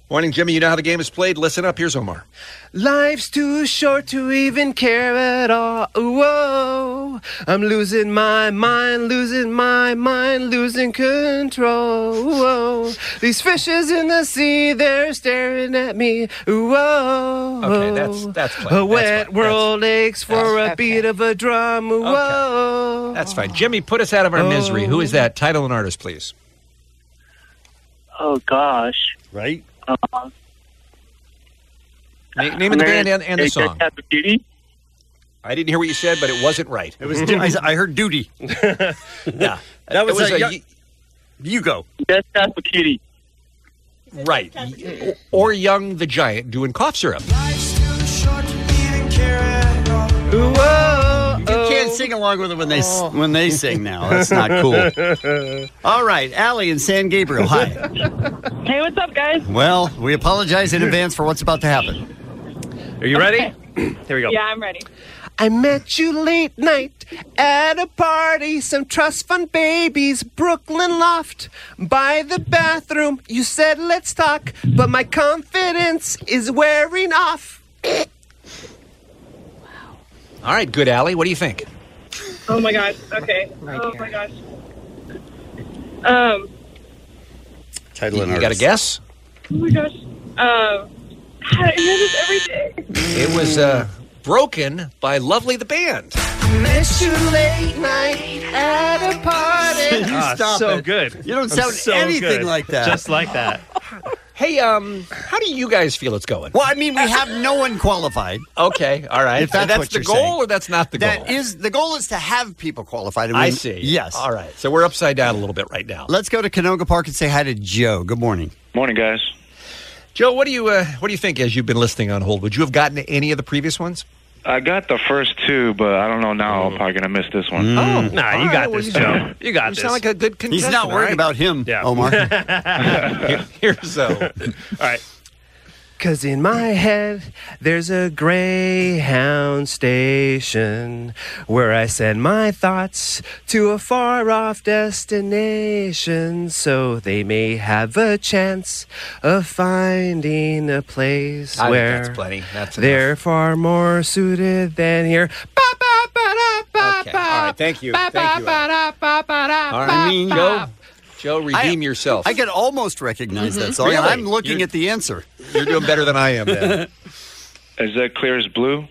Morning, Jimmy. You know how the game is played. Listen up. Here's Omar. Life's too short to even care at all. Whoa. I'm losing my mind, losing my mind, losing control. Whoa. These fishes in the sea, they're staring at me. Whoa. Okay, that's that's fine. A wet that's world that's, aches for a okay. beat of a drum. Whoa. Okay. That's fine. Jimmy, put us out of our oh. misery. Who is that? Title and artist, please. Oh, gosh. Right? Uh, name name of the band and, and the song. Death Cab for Cutie? I didn't hear what you said, but it wasn't right. It was. I, I heard duty. Yeah, that was. It was a, a, y- you go. Death Cab for Cutie. Right, y- or Young the Giant doing cough syrup. Life's too short to even care at all. Whoa! You can't sing along with it when they oh. when they sing now. That's not cool. All right, Allie in San Gabriel. Hi. Hey, what's up, guys? Well, we apologize in advance for what's about to happen. Are you ready? Okay. Here we go. Yeah, I'm ready. I met you late night at a party, some trust fund babies, Brooklyn loft. By the bathroom, you said let's talk, but my confidence is wearing off. Wow. All right, good Allie, what do you think? Oh my gosh, okay. Right oh here. my gosh. Um. Title and artist. You got a guess? Oh my gosh. Um, I hear this every day. It was, uh... Broken by Lovely the Band. I miss you late night at a party. You ah, stop so it. good. You don't I'm sound so anything good. like that. Just like that. Hey, um, how do you guys feel it's going? Well, I mean, we have no one qualified. Okay, all right. If that's that's the goal saying. or that's not the that goal? That is, the goal is to have people qualified. I see. Yes. All right. So we're upside down a little bit right now. Let's go to Canoga Park and say hi to Joe. Good morning. Morning, guys. Joe, what do you uh, what do you think as you've been listening on hold? Would you have gotten to any of the previous ones? I got the first two, but I don't know now. I'm probably going to miss this one. Mm. Oh, nah, you got, right, this, well, you, Joe. You got you this. You sound like a good contestant. He's not worried right? about him, yeah. Omar. Here's so. All right. Because in my head, there's a Greyhound station where I send my thoughts to a far-off destination, so they may have a chance of finding a place I where that's plenty. That's they're far more suited than here. Okay. All right. Thank you. Thank you. I mean, Joe. Joe, redeem I, yourself. I can almost recognize mm-hmm. that song. Really? I'm looking you're, at the answer. You're doing better than I am, then. Is that Clear as Blue?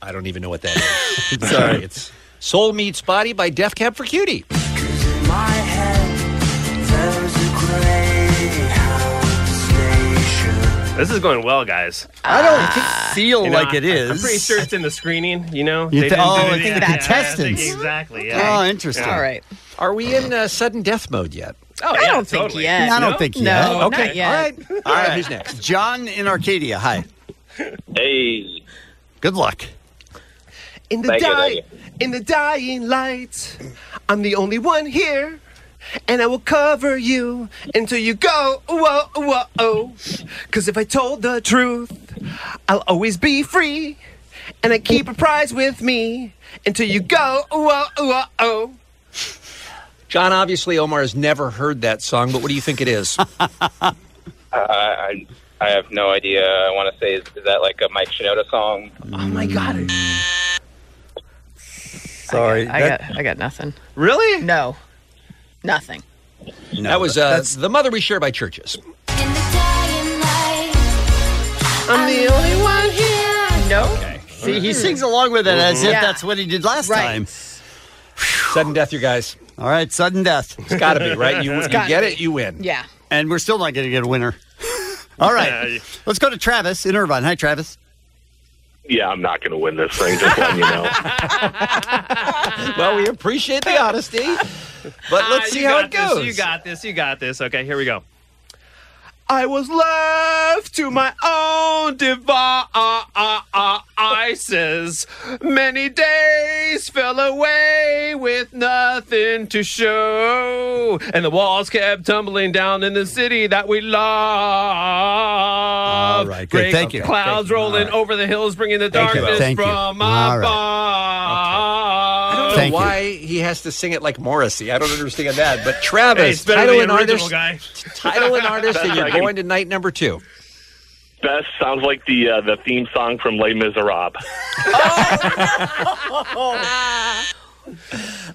I don't even know what that is. Sorry. It's Soul Meets Body by Death Cab for Cutie. Because in my head, there's a Greyhound station. This is going well, guys. I don't uh, feel you know, like I, it is. I'm pretty sure it's in the screening, you know? You th- they oh, I think the contestants. Yeah, exactly, yeah. Oh, interesting. Yeah. All right. Are we in uh, sudden death mode yet? Oh, I yeah, don't think totally. yet. I don't no? think yet. No, okay. Not yet. All right. All right. Who's next? John in Arcadia. Hi. Hey. Good luck. In the di- in the dying light, I'm the only one here, and I will cover you until you go. Whoa, whoa, oh. Because if I told the truth, I'll always be free, and I keep a prize with me until you go. Whoa, whoa, oh. John, obviously, Omar has never heard that song, but what do you think it is? uh, I I have no idea. I want to say, is, is that like a Mike Shinoda song? Oh, my God. Sorry. I got, that, I, got I got nothing. Really? No. Nothing. No, that was uh, The Mother We Share by Churches. In the dying light, I'm, I'm the only one here. No. Okay. See, right. He sings along with it mm-hmm. as if yeah. that's what he did last right. time. Sudden death, you guys. All right, sudden death. It's got to be, right? You, you get be. it, you win. Yeah. And we're still not going to get a winner. All right. Yeah. Let's go to Travis in Irvine. Hi, Travis. Yeah, I'm not going to win this thing, just letting you know. Well, we appreciate the honesty, but let's uh, see how it this, goes. You got this. You got this. Okay, here we go. I was left to my own devices. Many days fell away with nothing to show. And the walls kept tumbling down in the city that we love. All right, good. Great thank you. Clouds thank you. rolling right. over the hills, bringing the thank darkness thank from above. Right. Okay. I don't know thank why you. he has to sing it like Morrissey. I don't understand that. But Travis, hey, title, and artist, guy. title and artist, and you're going to night number two. That sounds like the uh, the theme song from Les Miserables. Oh, no.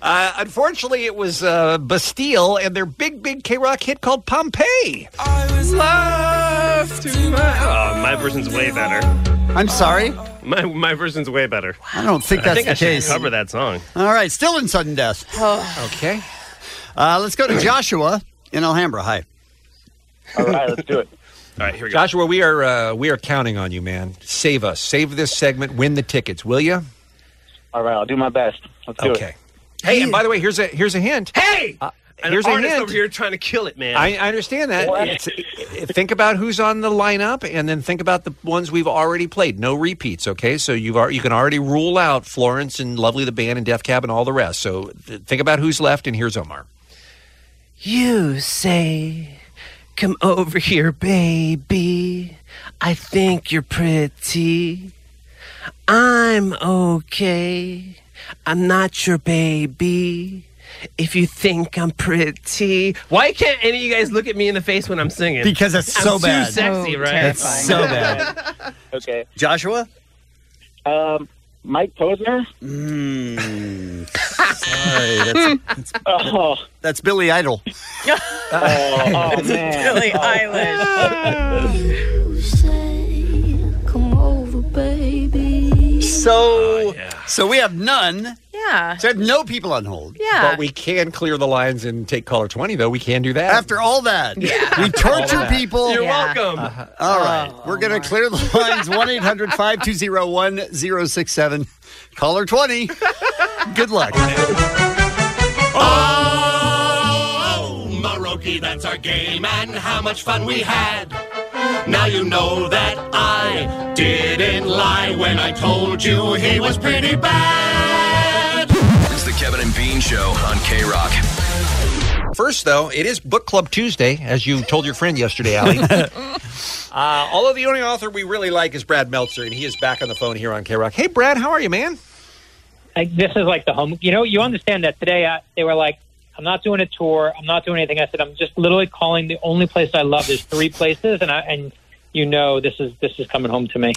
uh, unfortunately, it was uh, Bastille and their big, big K-Rock hit called Pompeii. I was loved to my... Oh, my version's way better. I'm sorry? My my version's way better. I don't think that's I think the I case. I cover that song. All right, still in sudden death. Okay. Uh, let's go to Joshua in Alhambra. Hi. All right, let's do it. All right, here we go. Joshua, we are uh, we are counting on you, man. Save us. Save this segment. Win the tickets, will you? All right, I'll do my best. Let's do okay. it. Hey, and by the way, here's a here's a hint. Hey, uh, here's an a artist hint. Over here trying to kill it, man. I, I understand that. It's, think about who's on the lineup, and then think about the ones we've already played. No repeats, okay? So you've are, you can already rule out Florence and Lovely the Band and Death Cab and all the rest. So th- think about who's left, and here's Omar. You say. Come over here, baby. I think you're pretty. I'm okay. I'm not your baby. If you think I'm pretty. Why can't any of you guys look at me in the face when I'm singing? Because that's so I'm bad. Too sexy, oh, right? That's so bad. Okay. Joshua? Um, Mike Posner? Mm. Sorry, that's, that's, oh. that's Billy Idol. oh, oh, man. Billy Eilish. Come over, baby. So, oh, yeah. so we have none. Yeah. So we have no people on hold. Yeah. But we can clear the lines and take caller twenty, though. We can do that. After all that. Yeah. We torture that. people. You're yeah. welcome. Uh, all oh, right. Oh, We're going to clear the lines. one eight hundred five two zero one zero six seven. Caller twenty. Good luck. Oh, Maroki, that's our game, and how much fun we had. Now you know that I didn't lie when I told you he was pretty bad. It's the Kevin and Bean Show on K-Rock. First, though, it is Book Club Tuesday, as you told your friend yesterday, Allie. uh, although the only author we really like is Brad Meltzer, and he is back on the phone here on K-Rock. Hey, Brad, how are you, man? I, this is like the home. You know, you understand that today I, they were like, I'm not doing a tour. I'm not doing anything. I said, I'm just literally calling the only place I love. There's three places, and I, and you know this is this is coming home to me.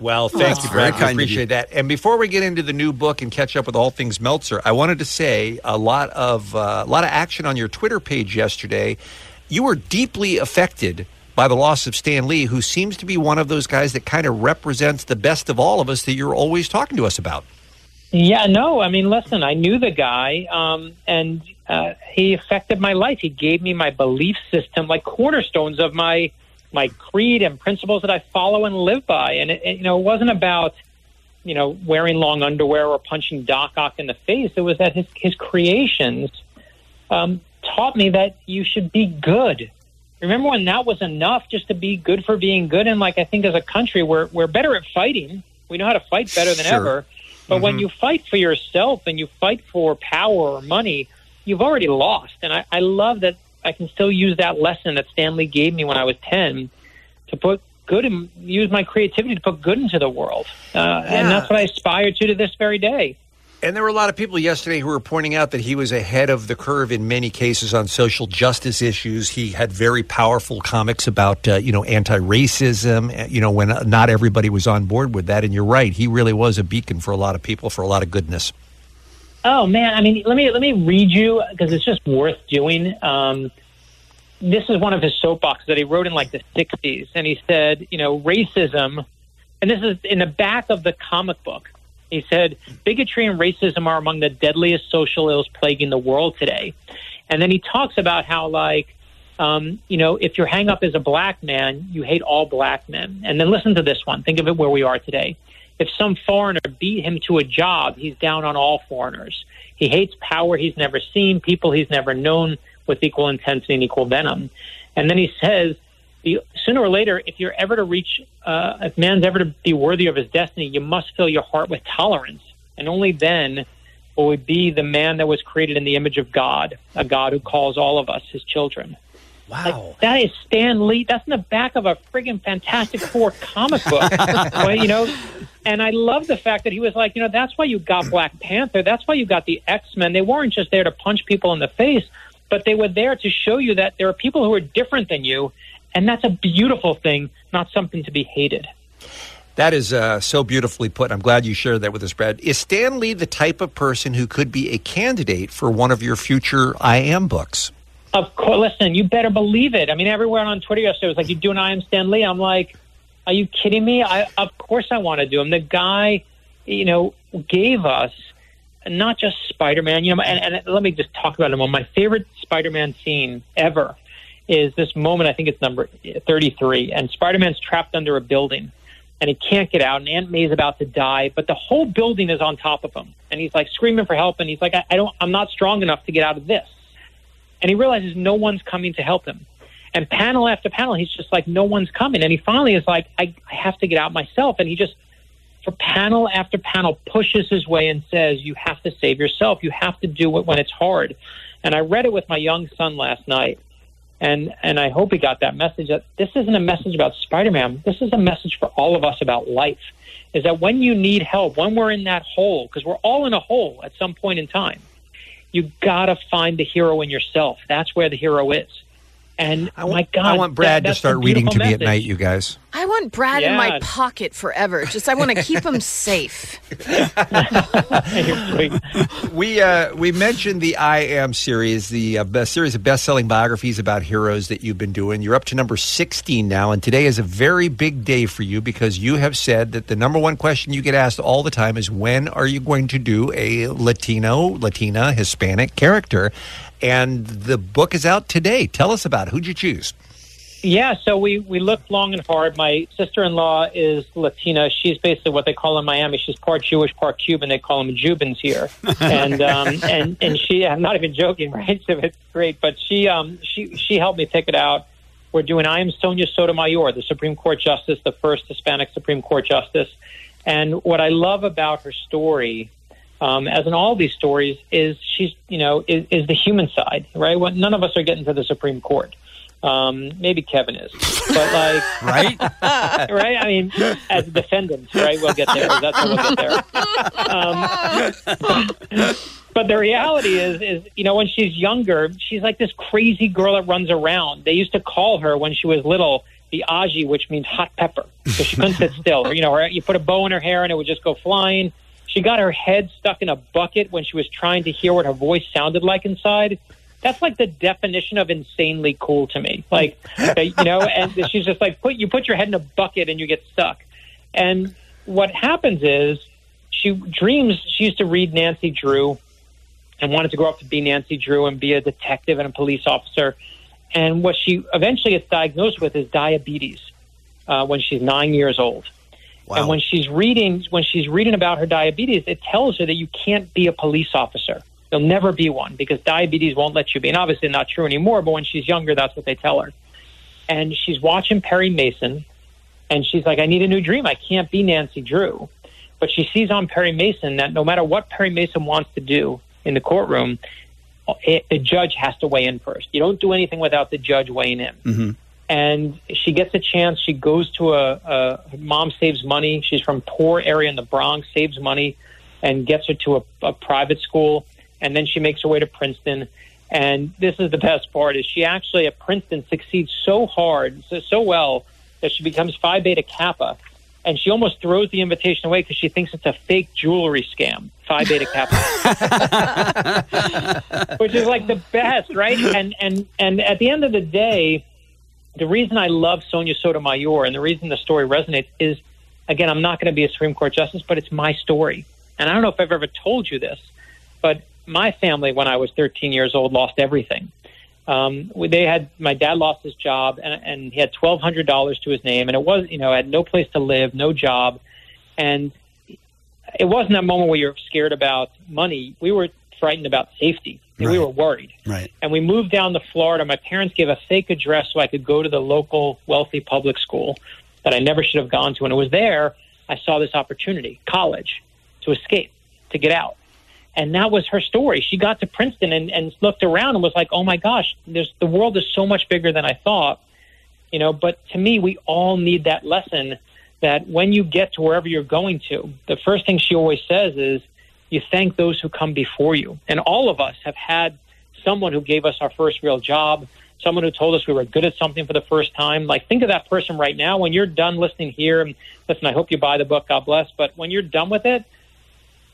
Well, thank Aww. you, Brad. I appreciate that. And before we get into the new book and catch up with all things Meltzer, I wanted to say a lot of uh, a lot of action on your Twitter page yesterday. You were deeply affected by the loss of Stan Lee, who seems to be one of those guys that kind of represents the best of all of us that you're always talking to us about. Yeah, no, I mean, listen, I knew the guy, um, and uh, he affected my life. He gave me my belief system, like cornerstones of my my creed and principles that I follow and live by. And, it, it, you know, it wasn't about, you know, wearing long underwear or punching Doc Ock in the face. It was that his, his creations um, taught me that you should be good. Remember when that was enough just to be good for being good? And, like, I think as a country, we're, we're better at fighting. We know how to fight better than sure. ever. But mm-hmm. when you fight for yourself and you fight for power or money, you've already lost. And I, I love that I can still use that lesson that Stan Lee gave me when I was ten to put good and use my creativity to put good into the world. Uh, yeah. And that's what I aspire to to this very day. And there were a lot of people yesterday who were pointing out that he was ahead of the curve in many cases on social justice issues. He had very powerful comics about, uh, you know, anti-racism, you know, when not everybody was on board with that. And you're right. He really was a beacon for a lot of people, for a lot of goodness. Oh, man. I mean, let me let me read you, because it's just worth doing. Um, this is one of his soapboxes that he wrote in, like, the sixties. And he said, you know, racism, and this is in the back of the comic book. He said, bigotry and racism are among the deadliest social ills plaguing the world today. And then he talks about how, like, um, you know, if your hang-up is a black man, you hate all black men. And then listen to this one. Think of it where we are today. If some foreigner beat him to a job, he's down on all foreigners. He hates power he's never seen, people he's never known, with equal intensity and equal venom. And then he says, the, sooner or later, if you're ever to reach, uh, if man's ever to be worthy of his destiny, you must fill your heart with tolerance. And only then will we be the man that was created in the image of God, a God who calls all of us his children. Wow. Like, that is Stan Lee. That's in the back of a friggin' Fantastic Four comic book. Well, you know, and I love the fact that he was like, you know, that's why you got Black Panther. That's why you got the X-Men. They weren't just there to punch people in the face, but they were there to show you that there are people who are different than you. And that's a beautiful thing, not something to be hated. That is uh, so beautifully put. I'm glad you shared that with us, Brad. Is Stan Lee the type of person who could be a candidate for one of your future I Am books? Of course. Listen, you better believe it. I mean, everywhere on Twitter yesterday was like, you do an I Am Stan Lee. I'm like, are you kidding me? I, of course I want to do him. The guy, you know, gave us not just Spider-Man. You know, and, and let me just talk about him. One of my favorite Spider-Man scene ever is this moment, I think it's number thirty-three, and Spider-Man's trapped under a building, and he can't get out, and Aunt May's about to die, but the whole building is on top of him, and he's, like, screaming for help, and he's like, I, I don't, I'm not strong enough to get out of this. And he realizes no one's coming to help him. And panel after panel, he's just like, no one's coming. And he finally is like, I, I have to get out myself. And he just, for panel after panel, pushes his way and says, you have to save yourself. You have to do it when it's hard. And I read it with my young son last night, and and I hope he got that message. That this isn't a message about Spider-Man. This is a message for all of us about life, is that when you need help, when we're in that hole, because we're all in a hole at some point in time, you got to find the hero in yourself. That's where the hero is. And I want, my God, I want Brad that, to start reading to message. me at night, you guys. I want Brad yeah. in my pocket forever. Just I want to keep him safe. we uh, we mentioned the I Am series, the uh, best series of best-selling biographies about heroes that you've been doing. You're up to number sixteen now, and today is a very big day for you because you have said that the number one question you get asked all the time is, when are you going to do a Latino, Latina, Hispanic character? And the book is out today. Tell us about it. Who'd you choose? Yeah, so we, we looked long and hard. My sister-in-law is Latina. She's basically what they call in Miami. She's part Jewish, part Cuban. They call them Jubans here. And um, and and she, I'm not even joking, right? So it's great. But she um she she helped me pick it out. We're doing I Am Sonia Sotomayor, the Supreme Court Justice, the first Hispanic Supreme Court Justice. And what I love about her story, Um, as in all these stories, is she's, you know, is, is the human side, right? Well, none of us are getting to the Supreme Court. Um, maybe Kevin is, but like, right, right. I mean, as defendants, right? We'll get there. That's how we'll get there. Um, but the reality is, is you know, when she's younger, she's like this crazy girl that runs around. They used to call her when she was little the Aji, which means hot pepper, because she couldn't sit still. Or, you know, you put a bow in her hair and it would just go flying. She got her head stuck in a bucket when she was trying to hear what her voice sounded like inside. That's like the definition of insanely cool to me. Like, you know, and she's just like, put you put your head in a bucket and you get stuck. And what happens is she dreams. She used to read Nancy Drew and wanted to grow up to be Nancy Drew and be a detective and a police officer. And what she eventually gets diagnosed with is diabetes uh, when she's nine years old. Wow. And when she's reading, when she's reading about her diabetes, it tells her that you can't be a police officer. You'll never be one because diabetes won't let you be. And obviously not true anymore, but when she's younger, that's what they tell her. And she's watching Perry Mason, and she's like, I need a new dream. I can't be Nancy Drew. But she sees on Perry Mason that no matter what Perry Mason wants to do in the courtroom, it, the judge has to weigh in first. You don't do anything without the judge weighing in. Mm-hmm. And she gets a chance. She goes to a, a mom saves money. She's from poor area in the Bronx, saves money, and gets her to a, a private school. And then she makes her way to Princeton. And this is the best part: is she actually at Princeton succeeds so hard, so, so well that she becomes Phi Beta Kappa, and she almost throws the invitation away because she thinks it's a fake jewelry scam. Phi Beta Kappa, which is like the best, right? And and and at the end of the day, the reason I love Sonia Sotomayor and the reason the story resonates is, again, I'm not going to be a Supreme Court justice, but it's my story. And I don't know if I've ever told you this, but my family, when I was thirteen years old, lost everything. Um, they had my dad lost his job, and, and he had twelve hundred dollars to his name, and it was, you know, I had no place to live, no job, and it wasn't that moment where you're scared about money. We were frightened about safety. And right. We were worried, right? And we moved down to Florida. My parents gave a fake address so I could go to the local wealthy public school that I never should have gone to. And it was there I saw this opportunity, college, to escape, to get out. And that was her story. She got to Princeton and, and looked around and was like, oh, my gosh, there's, the world is so much bigger than I thought. You know, but to me, we all need that lesson that when you get to wherever you're going to, the first thing she always says is you thank those who come before you. And all of us have had someone who gave us our first real job, someone who told us we were good at something for the first time. Like, think of that person right now. When you're done listening here, and listen, I hope you buy the book, God bless, but when you're done with it,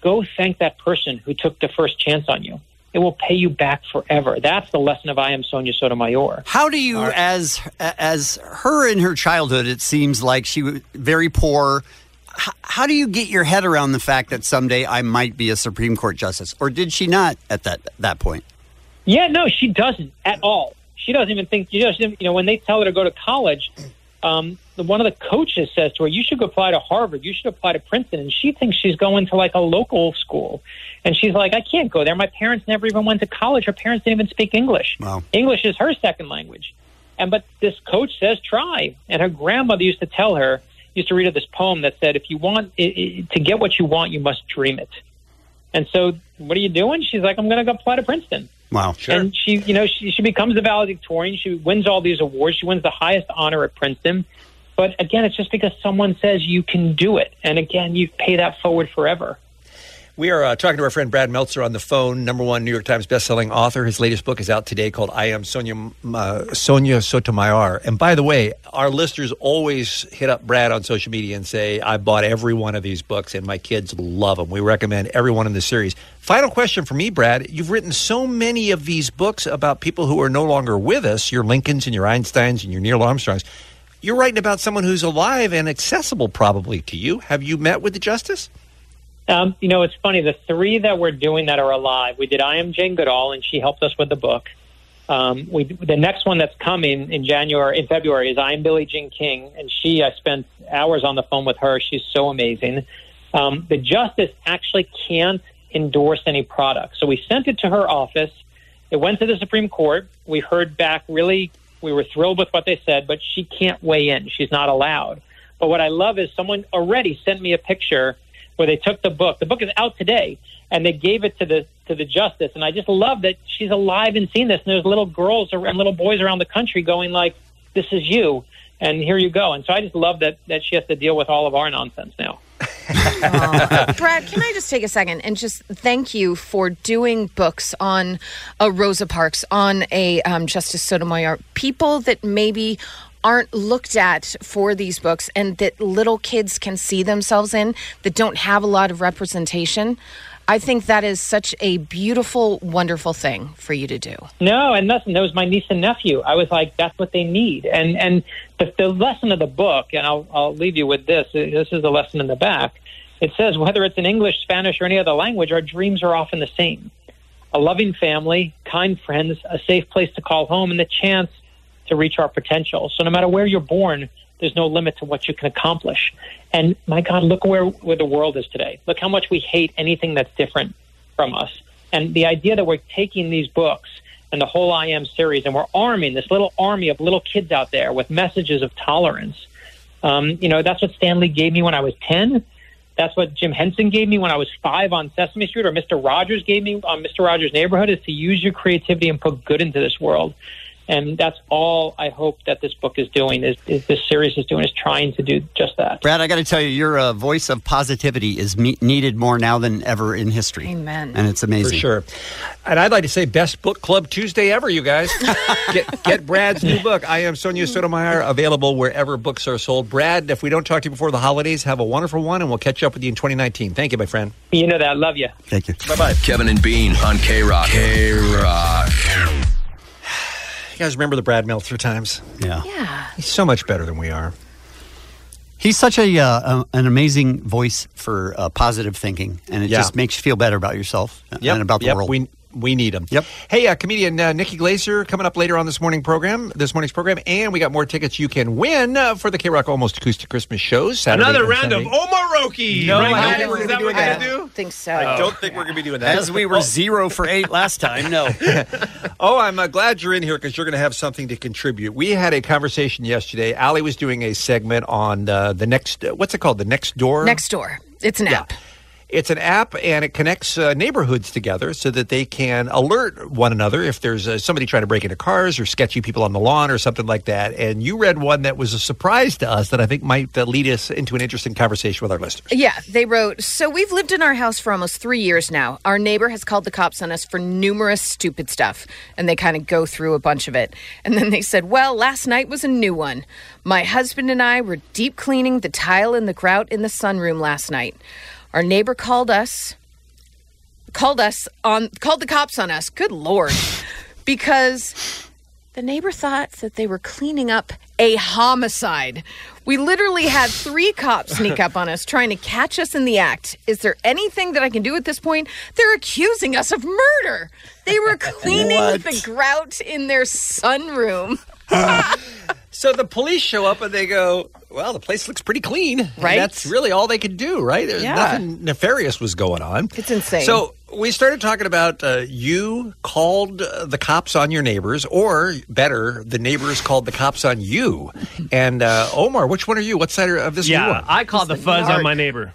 go thank that person who took the first chance on you. It will pay you back forever. That's the lesson of I Am Sonia Sotomayor. How do you, right. as as her in her childhood, it seems like she was very poor. H- how do you get your head around the fact that someday I might be a Supreme Court justice? Or did she not at that that point? Yeah, no, she doesn't at all. She doesn't even think, you know, she, you know when they tell her to go to college, um, one of the coaches says to her, you should go apply to Harvard, you should apply to Princeton. And she thinks she's going to like a local school. And she's like, I can't go there. My parents never even went to college. Her parents didn't even speak English. Wow. English is her second language. And but this coach says, try. And her grandmother used to tell her, used to read her this poem that said, if you want it, it, to get what you want, you must dream it. And so what are you doing? She's like, I'm going to go apply to Princeton. Wow. Sure. And she, you know, she, she becomes the valedictorian. She wins all these awards. She wins the highest honor at Princeton. But again, it's just because someone says you can do it. And again, you pay that forward forever. We are uh, talking to our friend Brad Meltzer on the phone, number one New York Times bestselling author. His latest book is out today called I Am Sonia, uh, Sonia Sotomayor. And by the way, our listeners always hit up Brad on social media and say, I bought every one of these books and my kids love them. We recommend every one in the series. Final question for me, Brad. You've written so many of these books about people who are no longer with us, your Lincolns and your Einsteins and your Neil Armstrongs. You're writing about someone who's alive and accessible probably to you. Have you met with the justice? Um, you know, it's funny. The three that we're doing that are alive, we did I Am Jane Goodall, and she helped us with the book. Um, we, the next one that's coming in January, in February, is I Am Billie Jean King, and she, I spent hours on the phone with her. She's so amazing. Um, the justice actually can't endorse any product, so we sent it to her office. It went to the Supreme Court. We heard back. Really, we were thrilled with what they said, but she can't weigh in. She's not allowed. But what I love is someone already sent me a picture where they took the book. The book is out today, and they gave it to the to the justice. And I just love that she's alive and seen this. And there's little girls and little boys around the country going like, "This is you, and here you go." And so I just love that that she has to deal with all of our nonsense now. Oh. Brad, can I just take a second and just thank you for doing books on a Rosa Parks, on a um, Justice Sotomayor, people that maybe aren't looked at for these books and that little kids can see themselves in, that don't have a lot of representation. I think that is such a beautiful, wonderful thing for you to do. No, and nothing. That was my niece and nephew. I was like, that's what they need. And and the, the lesson of the book, and I'll, I'll leave you with this. This is the lesson in the back. It says, whether it's in English, Spanish, or any other language, our dreams are often the same. A loving family, kind friends, a safe place to call home, and the chance to reach our potential. So no matter where you're born, there's no limit to what you can accomplish. And my God, look where, where the world is today. Look how much we hate anything that's different from us. And the idea that we're taking these books and the whole I Am series and we're arming this little army of little kids out there with messages of tolerance. Um, you know, that's what Stan Lee gave me when I was ten. That's what Jim Henson gave me when I was five on Sesame Street, or Mister Rogers gave me on Mister Rogers' Neighborhood, is to use your creativity and put good into this world. And that's all I hope that this book is doing, is, is this series is doing, is trying to do just that. Brad, I got to tell you, your uh, voice of positivity is me- needed more now than ever in history. Amen. And it's amazing. For sure. And I'd like to say best book club Tuesday ever, you guys. get, get Brad's new book, I Am Sonia Sotomayor, available wherever books are sold. Brad, if we don't talk to you before the holidays, have a wonderful one, and we'll catch up with you in twenty nineteen. Thank you, my friend. You know that. I love you. Thank you. Bye-bye. Kevin and Bean on K-Rock. K-Rock. You guys remember the Brad Meltzer times? Yeah. Yeah. He's so much better than we are. He's such a uh, an amazing voice for uh, positive thinking, and it yeah. just makes you feel better about yourself yep. and about the yep. world. We we need him. Yep. Hey, uh, comedian uh, Nikki Glaser coming up later on this morning program, this morning's program, and we got more tickets you can win uh, for the K-Rock Almost Acoustic Christmas shows. Saturday Another round Sunday. Of Omaroki. No, right? I don't think we're going to do that. I don't think so. I don't think yeah. we're going to be doing that. As we were oh. zero for eight last time, no. Oh, I'm uh, glad you're in here because you're going to have something to contribute. We had a conversation yesterday. Allie was doing a segment on uh, the next, uh, what's it called? The Next Door? Next Door. It's an yeah. app. It's an app, and it connects uh, neighborhoods together so that they can alert one another if there's uh, somebody trying to break into cars or sketchy people on the lawn or something like that. And you read one that was a surprise to us that I think might uh, lead us into an interesting conversation with our listeners. Yeah, they wrote, so we've lived in our house for almost three years now. Our neighbor has called the cops on us for numerous stupid stuff, and they kind of go through a bunch of it. And then they said, well, last night was a new one. My husband and I were deep cleaning the tile and the grout in the sunroom last night. Our neighbor called us, called us on, called the cops on us. Good Lord. Because the neighbor thought that they were cleaning up a homicide. We literally had three cops sneak up on us trying to catch us in the act. Is there anything that I can do at this point? They're accusing us of murder. They were cleaning the grout in their sunroom. So the police show up and they go, well, the place looks pretty clean. Right. And that's really all they could do, right? There's yeah. nothing nefarious was going on. It's insane. So we started talking about uh, you called the cops on your neighbors, or better, the neighbors called the cops on you. And uh, Omar, which one are you? What side of this yeah, are you on? I called it's the fuzz dark. on my neighbor.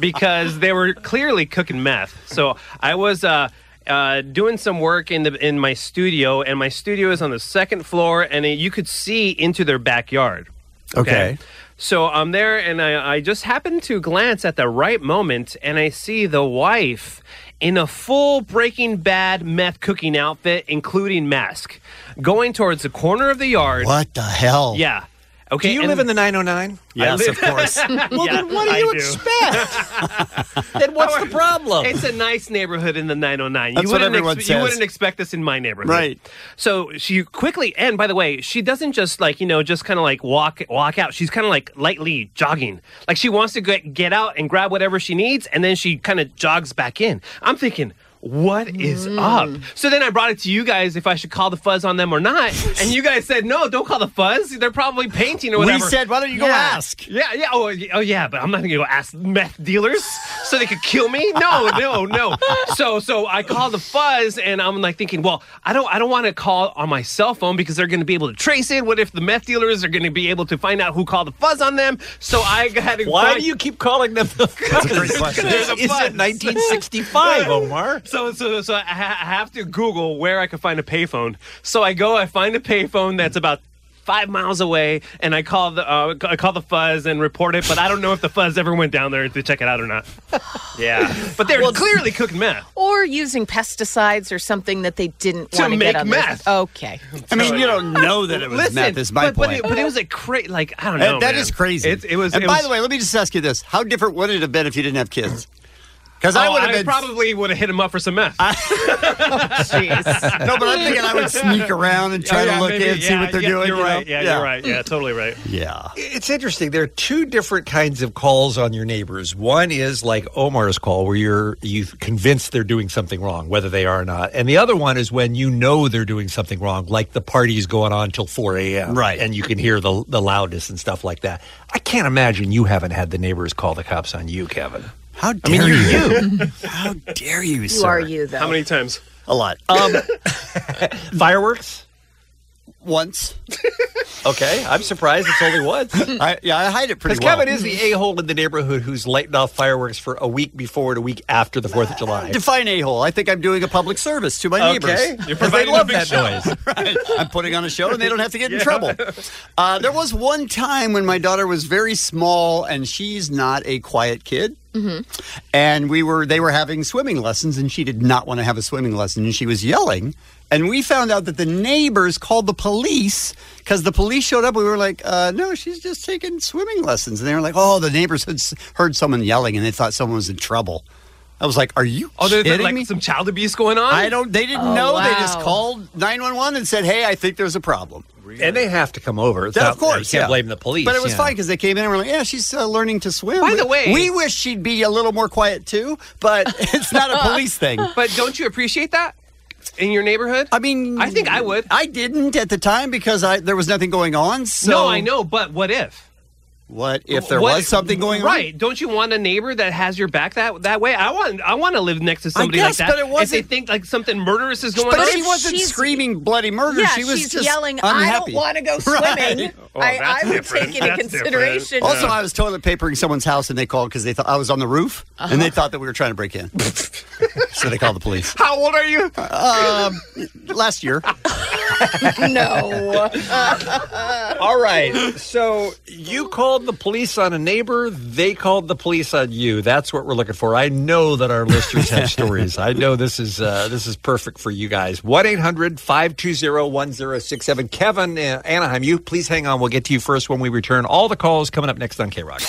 Because they were clearly cooking meth. So I was... Uh, Uh, doing some work in the in my studio, and my studio is on the second floor, and it, you could see into their backyard. Okay. okay. So I'm there, and I, I just happened to glance at the right moment, and I see the wife in a full Breaking Bad meth cooking outfit, including mask, going towards the corner of the yard. What the hell? Yeah. Okay, do you live in the nine oh nine? Yes, of course. Well, yeah, then what do I you do. expect? Then what's the problem? It's a nice neighborhood in the nine oh nine. That's you what everyone ex- says. You wouldn't expect this in my neighborhood. Right. So she quickly, and by the way, she doesn't just like, you know, just kind of like walk walk out. She's kind of like lightly jogging. Like she wants to get, get out and grab whatever she needs, and then she kind of jogs back in. I'm thinking... what is mm. up? So then I brought it to you guys if I should call the fuzz on them or not. And you guys said, no, don't call the fuzz. They're probably painting or whatever. We said, why don't you go yeah. ask? Yeah, yeah. Oh, oh, yeah, but I'm not going to go ask meth dealers so they could kill me. No, no, no. So so I call the fuzz, and I'm like thinking, well, I don't I don't want to call on my cell phone because they're going to be able to trace it. What if the meth dealers are going to be able to find out who called the fuzz on them? So I had to... Why find... do you keep calling them the fuzz? That's a great question. It's nineteen sixty-five, Omar. So, so, so I, ha- I have to Google where I could find a payphone. So I go, I find a payphone that's about five miles away, and I call the uh, I call the fuzz and report it. But I don't know if the fuzz ever went down there to check it out or not. Yeah, but they're well, clearly cooking meth or using pesticides or something that they didn't want to make get meth. Their... Okay, I mean you don't know that it was Listen, meth. Is my but, point. But it, but it was a crazy, like I don't know. Uh, that man. is crazy. It, it was. And it by was... the way, let me just ask you this: how different would it have been if you didn't have kids? Because oh, I would have been... probably would have hit him up for some meth. I... Jeez. No, but I'm thinking I would sneak around and try oh, yeah, to look maybe, in, yeah, see what they're yeah, doing. You're you right. Yeah, yeah, you're right. Yeah, totally right. Yeah. It's interesting. There are two different kinds of calls on your neighbors. One is like Omar's call, where you're you convinced they're doing something wrong, whether they are or not. And the other one is when you know they're doing something wrong, like the party's going on till four a.m. Right. And you can hear the the loudness and stuff like that. I can't imagine you haven't had the neighbors call the cops on you, Kevin. How dare I mean, you? you. How dare you, you sir? You are you, though. How many times? A lot. Um, fireworks? once. Okay, I'm surprised it's only once. I, yeah, I hide it pretty well. Because Kevin is the a-hole in the neighborhood who's lighting off fireworks for a week before and a week after the fourth of July. Uh, define a-hole. I think I'm doing a public service to my neighbors. Okay, you're providing they love a big that show. Noise. Right. I'm putting on a show and they don't have to get yeah. in trouble. Uh, there was one time when my daughter was very small and she's not a quiet kid. Mm-hmm. And we were they were having swimming lessons, and she did not want to have a swimming lesson, and she was yelling. And we found out that the neighbors called the police because the police showed up. We were like, uh, no, she's just taking swimming lessons. And they were like, oh, the neighbors had heard someone yelling, and they thought someone was in trouble. I was like, are you oh, kidding there, like, me? Some child abuse going on? I don't. They didn't oh, know. Wow. They just called nine one one and said, hey, I think there's a problem. Really? And they have to come over. So yeah, of course. You can't yeah. blame the police. But it was yeah. fine because they came in and were like, yeah, she's uh, learning to swim. By we, the way. We wish she'd be a little more quiet, too, but it's not a police thing. But don't you appreciate that? In your neighborhood? I mean... I think I would. I didn't at the time because I there was nothing going on, so... No, I know, but what if? What if there what, was something going right. on? Right. Don't you want a neighbor that has your back that that way? I want I want to live next to somebody guess, like that. But it wasn't, if they think like something murderous is going but on. But she wasn't screaming bloody murder. Yeah, she was she's just yelling, unhappy. I don't want to go swimming. Right. Oh, I, I would different. take into that's consideration. Different. Also, yeah. I was toilet papering someone's house and they called because they thought I was on the roof. Uh-huh. And they thought that we were trying to break in. So they called the police. How old are you? Uh, last year. No. All right. So you called the police on a neighbor. They called the police on you. That's what we're looking for. I know that our listeners have stories. I know this is uh, this is perfect for you guys. one eight hundred five two zero one zero six seven. Kevin, uh, Anaheim, you please hang on. We'll get to you first when we return. All the calls coming up next on K-Rock.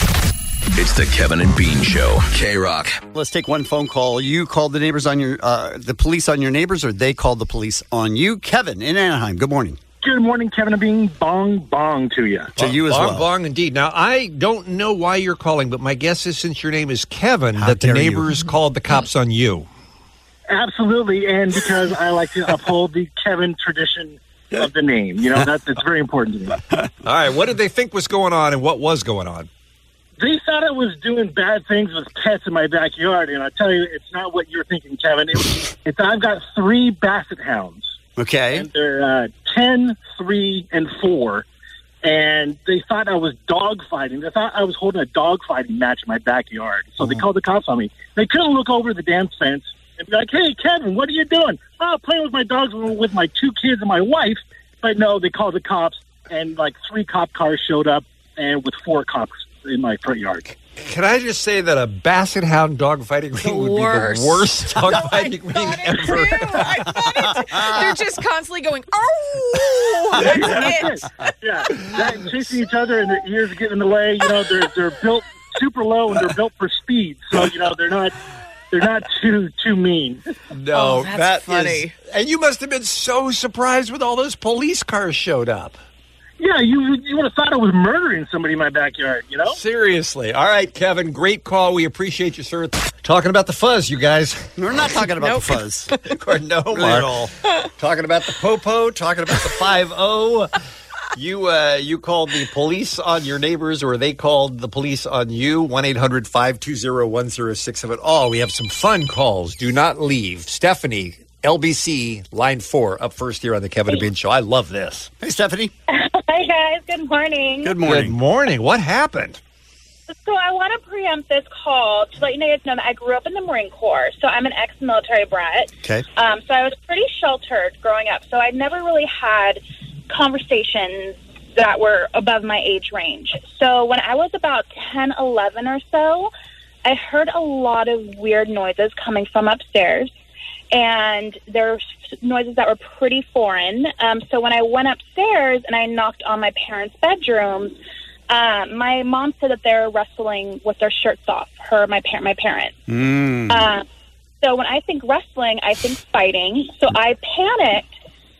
It's the Kevin and Bean Show. K-Rock. Let's take one phone call. You called the neighbors on your, uh, the police on your neighbors, or they called the police on you. Kevin in Anaheim, good morning. Good morning, Kevin and Bean. Bong, bong to you. To you as bong, well. Bong, bong indeed. Now, I don't know why you're calling, but my guess is since your name is Kevin, How that the neighbors you. called the cops on you. Absolutely, and because I like to uphold the Kevin tradition of the name. You know, that's, that's very important to me. All right, what did they think was going on, and what was going on? They thought I was doing bad things with pets in my backyard, and I tell you, it's not what you're thinking, Kevin. It, it's I've got three basset hounds. Okay. And they're uh, ten, three, and four, and they thought I was dogfighting. They thought I was holding a dogfighting match in my backyard, so mm-hmm. they called the cops on me. They couldn't look over the damn fence and be like, hey, Kevin, what are you doing? Oh, playing with my dogs with my two kids and my wife. But no, they called the cops, and like three cop cars showed up and with four cops in my front yard. Can I just say that a basset hound dogfighting ring would worst. be the worst dogfighting no, ring ever? Too. I thought it too. They're just constantly going, oh, that's it. Yeah, they're chasing each other and their ears get in the way. You know, they're they're built super low and they're built for speed. So you know, they're not they're not too too mean. No, oh, that's that funny. Is, and you must have been so surprised when all those police cars showed up. Yeah, you you would have thought I was murdering somebody in my backyard, you know? Seriously. All right, Kevin, great call. We appreciate you, sir. Talking about the fuzz, you guys. We're not talking about nope. the fuzz. Or no, Mark. Not at all. Talking about the popo, talking about the five oh. You uh, you called the police on your neighbors, or they called the police on you. one eight hundred five two zero one zero six seven. Oh, we have some fun calls. Do not leave. Stephanie, L B C, line four, up first here on the Kevin and Bean Show. I love this. Hey, Stephanie. Hi, guys. Good morning. Good morning. Good morning. What happened? So I want to preempt this call to let you guys know that I grew up in the Marine Corps, so I'm an ex-military brat. Okay. Um, so I was pretty sheltered growing up, so I never really had conversations that were above my age range. So when I was about ten, eleven or so, I heard a lot of weird noises coming from upstairs. And there were noises that were pretty foreign. Um, so when I went upstairs and I knocked on my parents' bedroom, uh, my mom said that they were wrestling with their shirts off, her, my, par- my parents. Mm. Uh, so when I think wrestling, I think fighting. So I panicked,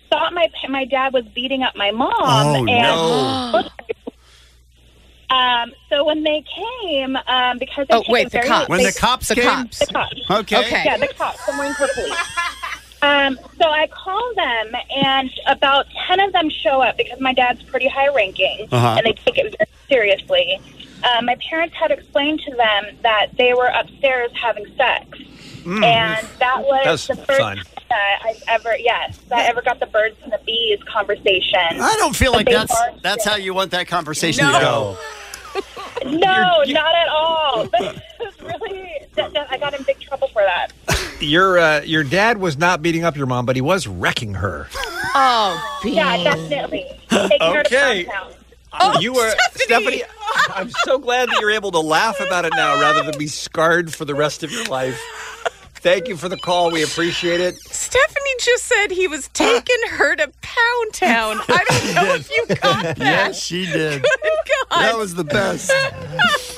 thought my my dad was beating up my mom. Oh, and no. Um, so when they came, um, because they oh wait, the cops. When the cops came, cops. the cops, okay, okay, yeah, the cops, the Marine Corps police. Um, so I call them, and about ten of them show up because my dad's pretty high ranking, uh-huh. and they take it very seriously. Uh, my parents had explained to them that they were upstairs having sex, mm. and that was That's the first. Fun. that I've ever, yes, that I ever got the birds and the bees conversation. I don't feel like that's that's how you want that conversation to go. No, you... not at all. But really, that, that, I got in big trouble for that. Your uh, your dad was not beating up your mom, but he was wrecking her. Oh, bean. Yeah, definitely. Taking okay. her to Pound Town. Oh, you were Stephanie. Stephanie, I'm so glad that you're able to laugh about it now rather than be scarred for the rest of your life. Thank you for the call. We appreciate it. Stephanie just said he was taking her to Pound Town. I don't know if you got that. Yes, she did. Good God. That was the best.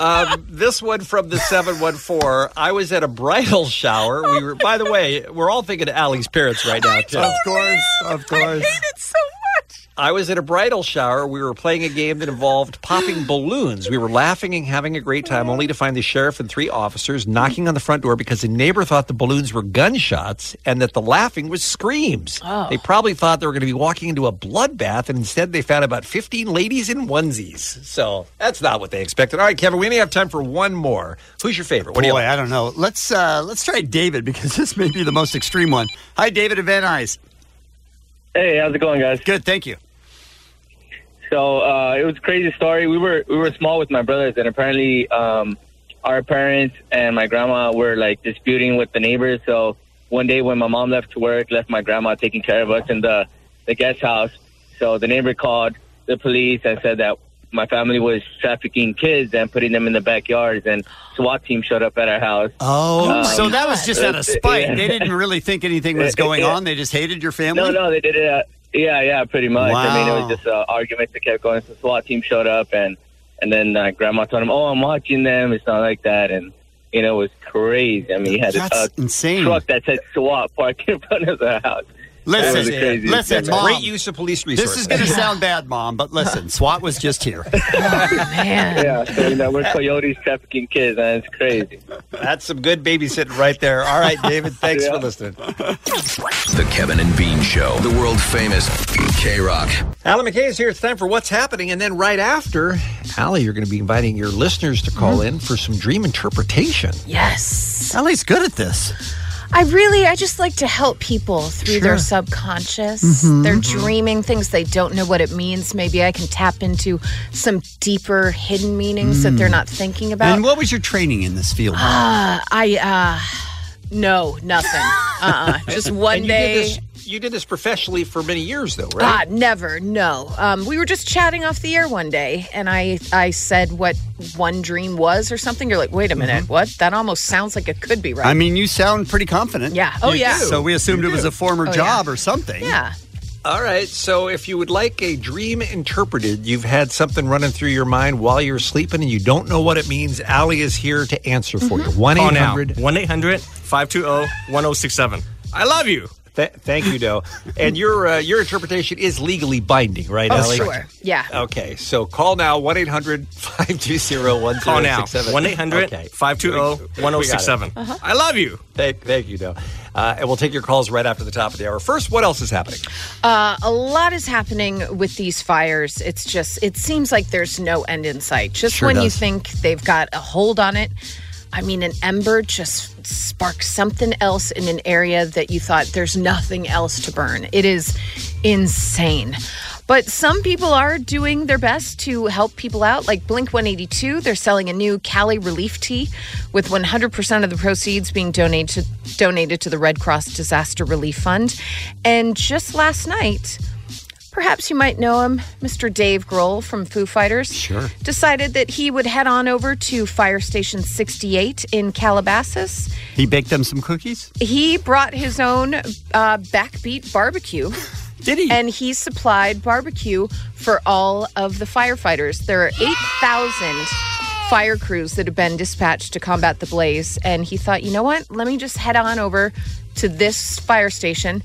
um, this one from the seven one four. I was at a bridal shower. We were, by the way, we're all thinking of Allie's parents right now, too. Of course, of course. I hate it so much. I was at a bridal shower. We were playing a game that involved popping balloons. We were laughing and having a great time, only to find the sheriff and three officers knocking on the front door because the neighbor thought the balloons were gunshots and that the laughing was screams. Oh. They probably thought they were going to be walking into a bloodbath, and instead they found about fifteen ladies in onesies. So that's not what they expected. All right, Kevin, we only have time for one more. Who's your favorite? What Boy, do you like? I don't know. Let's, uh, let's try David, because this may be the most extreme one. Hi, David of Van Nuys. Hey, how's it going, guys? Good, thank you. So uh, it was a crazy story. We were we were small with my brothers, and apparently um, our parents and my grandma were like disputing with the neighbors. So one day when my mom left to work, left my grandma taking care of us in the, the guest house. So the neighbor called the police and said that my family was trafficking kids and putting them in the backyards, and SWAT team showed up at our house. Oh, um, so that was just out of spite. Yeah. They didn't really think anything was going yeah. on. They just hated your family? No, no, they did it. Uh, Yeah, yeah, pretty much. Wow. I mean, it was just uh, arguments that kept going. So the SWAT team showed up, and, and then uh, Grandma told him, oh, I'm watching them. It's not like that. And, you know, it was crazy. I mean, he had That's a insane. truck that said SWAT parked in front of the house. Listen, listen, listen, Mom. Great use of police resources. This is going to sound bad, Mom, but listen, SWAT was just here. Oh, man. Yeah, so, you know, we're coyotes trafficking kids, and it's crazy. That's some good babysitting right there. All right, David, thanks yeah. for listening. The Kevin and Bean Show, the world-famous K-Rock. Allie McKay is here. It's time for What's Happening, and then right after, Allie, you're going to be inviting your listeners to call mm-hmm. in for some dream interpretation. Yes. Allie's good at this. I really, I just like to help people through sure. their subconscious. Mm-hmm. They're dreaming things they don't know what it means. Maybe I can tap into some deeper hidden meanings mm. that they're not thinking about. And what was your training in this field? Uh, I, uh, no, nothing. Uh-uh. Just one you day. Did this, you did this professionally for many years, though, right? Uh, never, no. Um, we were just chatting off the air one day, and I, I said what one dream was or something. You're like, wait a minute, mm-hmm. what? That almost sounds like it could be right. I mean, you sound pretty confident. Yeah. Oh, you yeah. do. So we assumed you it do. was a former oh, job yeah. or something. Yeah. All right. So if you would like a dream interpreted, you've had something running through your mind while you're sleeping and you don't know what it means, Allie is here to answer for mm-hmm. you. one eight hundred five two zero one zero six seven. I love you. Th- thank you, Doe. And your uh, your interpretation is legally binding, right, oh, Allie? Oh, sure. Yeah. Okay. So call now, one eight hundred five two zero one zero six seven. Call now, one eight hundred five two zero one zero six seven. Uh-huh. I love you. Thank, thank you, Doe. Uh, and we'll take your calls right after the top of the hour. First, what else is happening? Uh, a lot is happening with these fires. It's just, it seems like there's no end in sight. Just sure when does. you think they've got a hold on it, I mean, an ember just sparks something else in an area that you thought there's nothing else to burn. It is insane. But some people are doing their best to help people out, like Blink one eighty-two. They're selling a new Cali Relief Tea with one hundred percent of the proceeds being donated to, donated to the Red Cross Disaster Relief Fund. And just last night, perhaps you might know him, Mister Dave Grohl from Foo Fighters, sure. decided that he would head on over to Fire Station sixty-eight in Calabasas. He baked them some cookies? He brought his own uh, backbeat barbecue. Did he? And he supplied barbecue for all of the firefighters. There are eight thousand fire crews that have been dispatched to combat the blaze. And he thought, you know what? Let me just head on over to this fire station,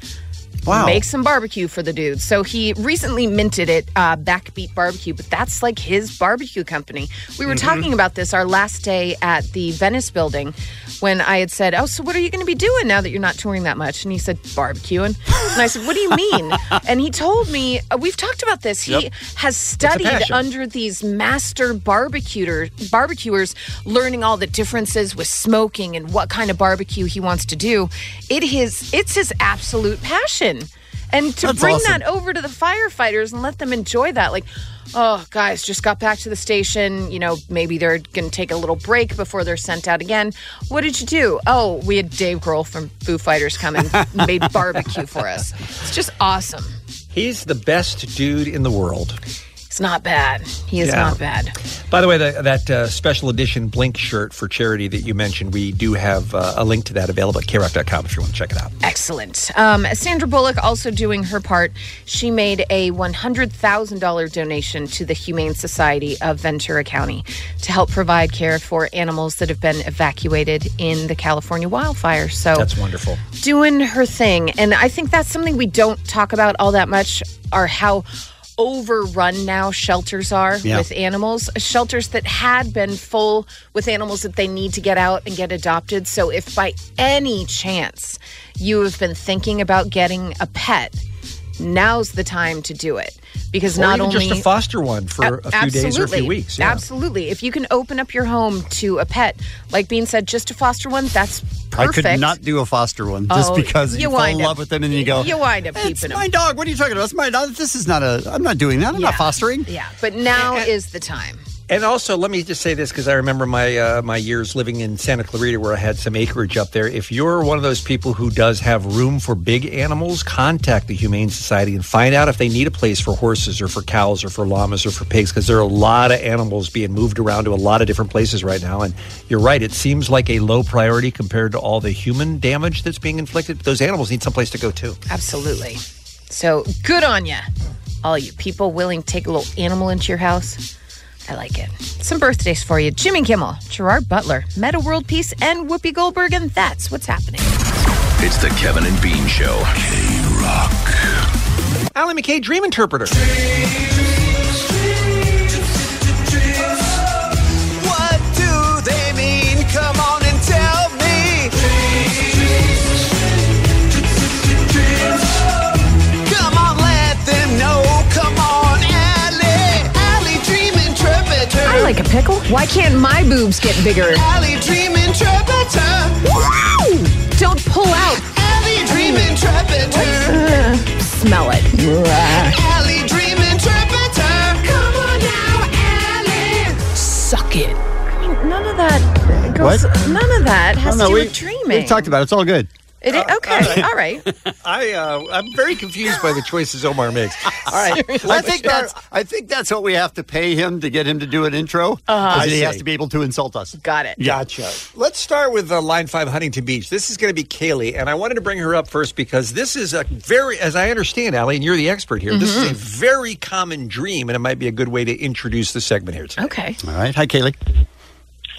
Wow. Make some barbecue for the dude. So he recently minted it, uh, Backbeat Barbecue, but that's like his barbecue company. We were mm-hmm. talking about this our last day at the Venice building when I had said, oh, so what are you going to be doing now that you're not touring that much? And he said, barbecuing. And I said, what do you mean? And he told me, uh, we've talked about this. He yep. has studied under these master barbecuer, barbecuers, learning all the differences with smoking and what kind of barbecue he wants to do. It is, it's his absolute passion. And to That's bring awesome. That over to the firefighters and let them enjoy that. Like, oh, guys, just got back to the station. You know, maybe they're going to take a little break before they're sent out again. What did you do? Oh, we had Dave Grohl from Foo Fighters come and made barbecue for us. It's just awesome. He's the best dude in the world. It's not bad. He is yeah. not bad. By the way, the, that uh, special edition Blink shirt for charity that you mentioned, we do have uh, a link to that available at K Rock dot com if you want to check it out. Excellent. Um, Sandra Bullock also doing her part. She made a one hundred thousand dollars donation to the Humane Society of Ventura County to help provide care for animals that have been evacuated in the California wildfire. So that's wonderful. Doing her thing. And I think that's something we don't talk about all that much, are how overrun now shelters are yeah. with animals, shelters that had been full with animals that they need to get out and get adopted. So if by any chance you have been thinking about getting a pet, now's the time to do it. Because or not even only just to foster one for a, a few absolutely. days or a few weeks. Yeah. Absolutely. If you can open up your home to a pet, like Bean said, just to foster one, that's perfect. I could not do a foster one oh, just because you, you fall in love up, with them and you go, you wind up keeping them. It's my dog. What are you talking about? It's my dog. This is not a, I'm not doing that. I'm yeah. not fostering. Yeah. But now and, is the time. And also, let me just say this because I remember my uh, my years living in Santa Clarita where I had some acreage up there. If you're one of those people who does have room for big animals, contact the Humane Society and find out if they need a place for horses or for cows or for llamas or for pigs, because there are a lot of animals being moved around to a lot of different places right now. And you're right. It seems like a low priority compared to all the human damage that's being inflicted. But those animals need someplace to go, too. Absolutely. So good on you, all you people willing to take a little animal into your house. I like it. Some birthdays for you. Jimmy Kimmel, Gerard Butler, Meta World Peace, and Whoopi Goldberg, and that's what's happening. It's the Kevin and Bean Show. K-Rock. Ally McKay, Dream Interpreter. Dream, dreams, dreams, dreams. What do they mean? Come on and tell me. Dreams, dreams, dreams. Come on, let them know. Come on, Ally. I like a pickle. Why can't my boobs get bigger? Ally Dream Interpreter. Woo! Don't pull out. Ally Dream Interpreter. Uh, smell it. Ally Dream Interpreter. Come on now, Ally. Suck it. I mean, none of that goes. What? None of that has no, no, to do we, with dreaming. We've talked about it. It's all good. It is, okay, uh, all right. All right. I uh, I'm very confused by the choices Omar makes. All right, well, I think that's I think that's what we have to pay him to get him to do an intro. Uh-huh. He has to be able to insult us. Got it. Gotcha. Let's start with uh, line five, Huntington Beach. This is going to be Kaylee, and I wanted to bring her up first because this is a very, as I understand, Ally, and you're the expert here. Mm-hmm. This is a very common dream, and it might be a good way to introduce the segment here today. Okay. All right. Hi, Kaylee.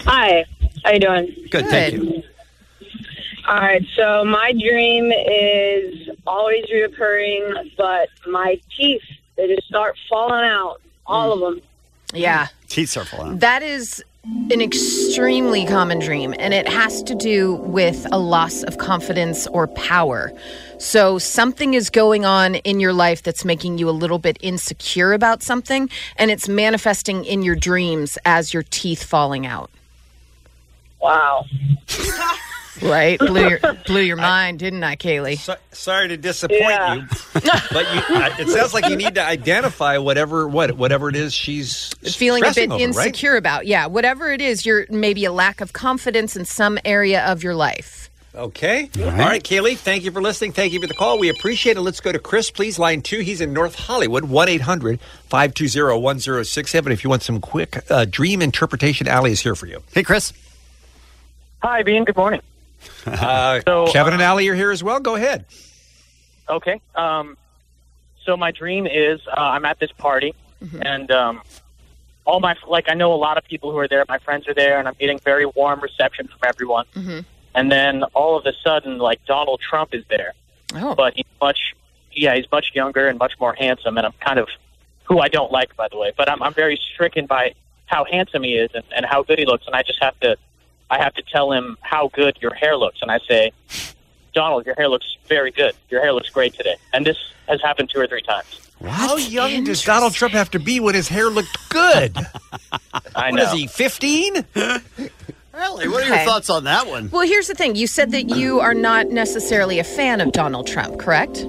Hi. How you doing? Good. good. Thank you. All right, so my dream is always reoccurring, but my teeth, they just start falling out, all of them. Yeah. Teeth start falling out. That is an extremely common dream, and it has to do with a loss of confidence or power. So something is going on in your life that's making you a little bit insecure about something, and it's manifesting in your dreams as your teeth falling out. Wow. Right, blew your, blew your mind, I, didn't I, Kaylee? So, sorry to disappoint yeah. you, but you, I, it sounds like you need to identify whatever what whatever it is she's feeling a bit over, insecure right? about. Yeah, whatever it is, you're maybe a lack of confidence in some area of your life. Okay, all right. all right, Kaylee. Thank you for listening. Thank you for the call. We appreciate it. Let's go to Chris, please. Line two. He's in North Hollywood. one eight hundred five two zero one zero six seven. If you want some quick uh, dream interpretation, Ally is here for you. Hey, Chris. Hi, Bean. Good morning. Uh, so, Kevin and Ally are here as well. Go ahead. Okay. Um, so my dream is uh, I'm at this party, mm-hmm. and um, all my like I know a lot of people who are there. My friends are there, and I'm getting very warm reception from everyone. Mm-hmm. And then all of a sudden, like Donald Trump is there, oh. but he's much yeah, he's much younger and much more handsome, and I'm kind of, who I don't like, by the way, but I'm I'm very stricken by how handsome he is and, and how good he looks, and I just have to, I have to tell him how good your hair looks, and I say, Donald, your hair looks very good. Your hair looks great today, and this has happened two or three times. What? How young does Donald Trump have to be when his hair looked good? I know. What is he, fifteen? Really? What are okay. your thoughts on that one? Well, here's the thing. You said that you are not necessarily a fan of Donald Trump, correct?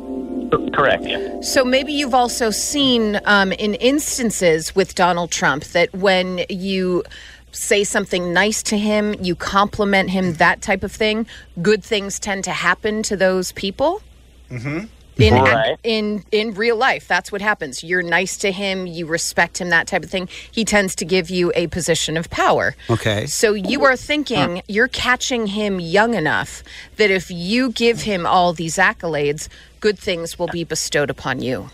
Correct, yeah. So maybe you've also seen um, in instances with Donald Trump that when you say something nice to him, you compliment him, that type of thing, good things tend to happen to those people. Mm-hmm. In, right. in in real life, that's what happens. You're nice to him, you respect him, that type of thing. He tends to give you a position of power. Okay. So you are thinking, huh. you're catching him young enough that if you give him all these accolades, good things will be bestowed upon you.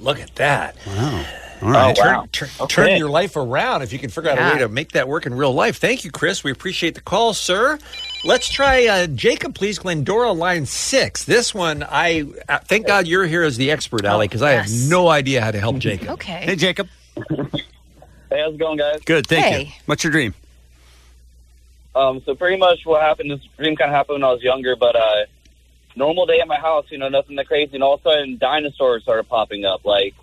Look at that. Wow. All right. Oh, wow. Turn, turn, okay. turn your life around if you can figure out yeah. a way to make that work in real life. Thank you, Chris. We appreciate the call, sir. Let's try uh, Jacob, please. Glendora, line six. This one, I uh, thank God you're here as the expert, Allie, because I yes. have no idea how to help Jacob. Okay. Hey, Jacob. Hey, how's it going, guys? Good, thank hey. you. What's your dream? Um, so pretty much what happened, this dream kind of happened when I was younger, but uh, normal day at my house, you know, nothing that crazy, and all of a sudden dinosaurs started popping up, like,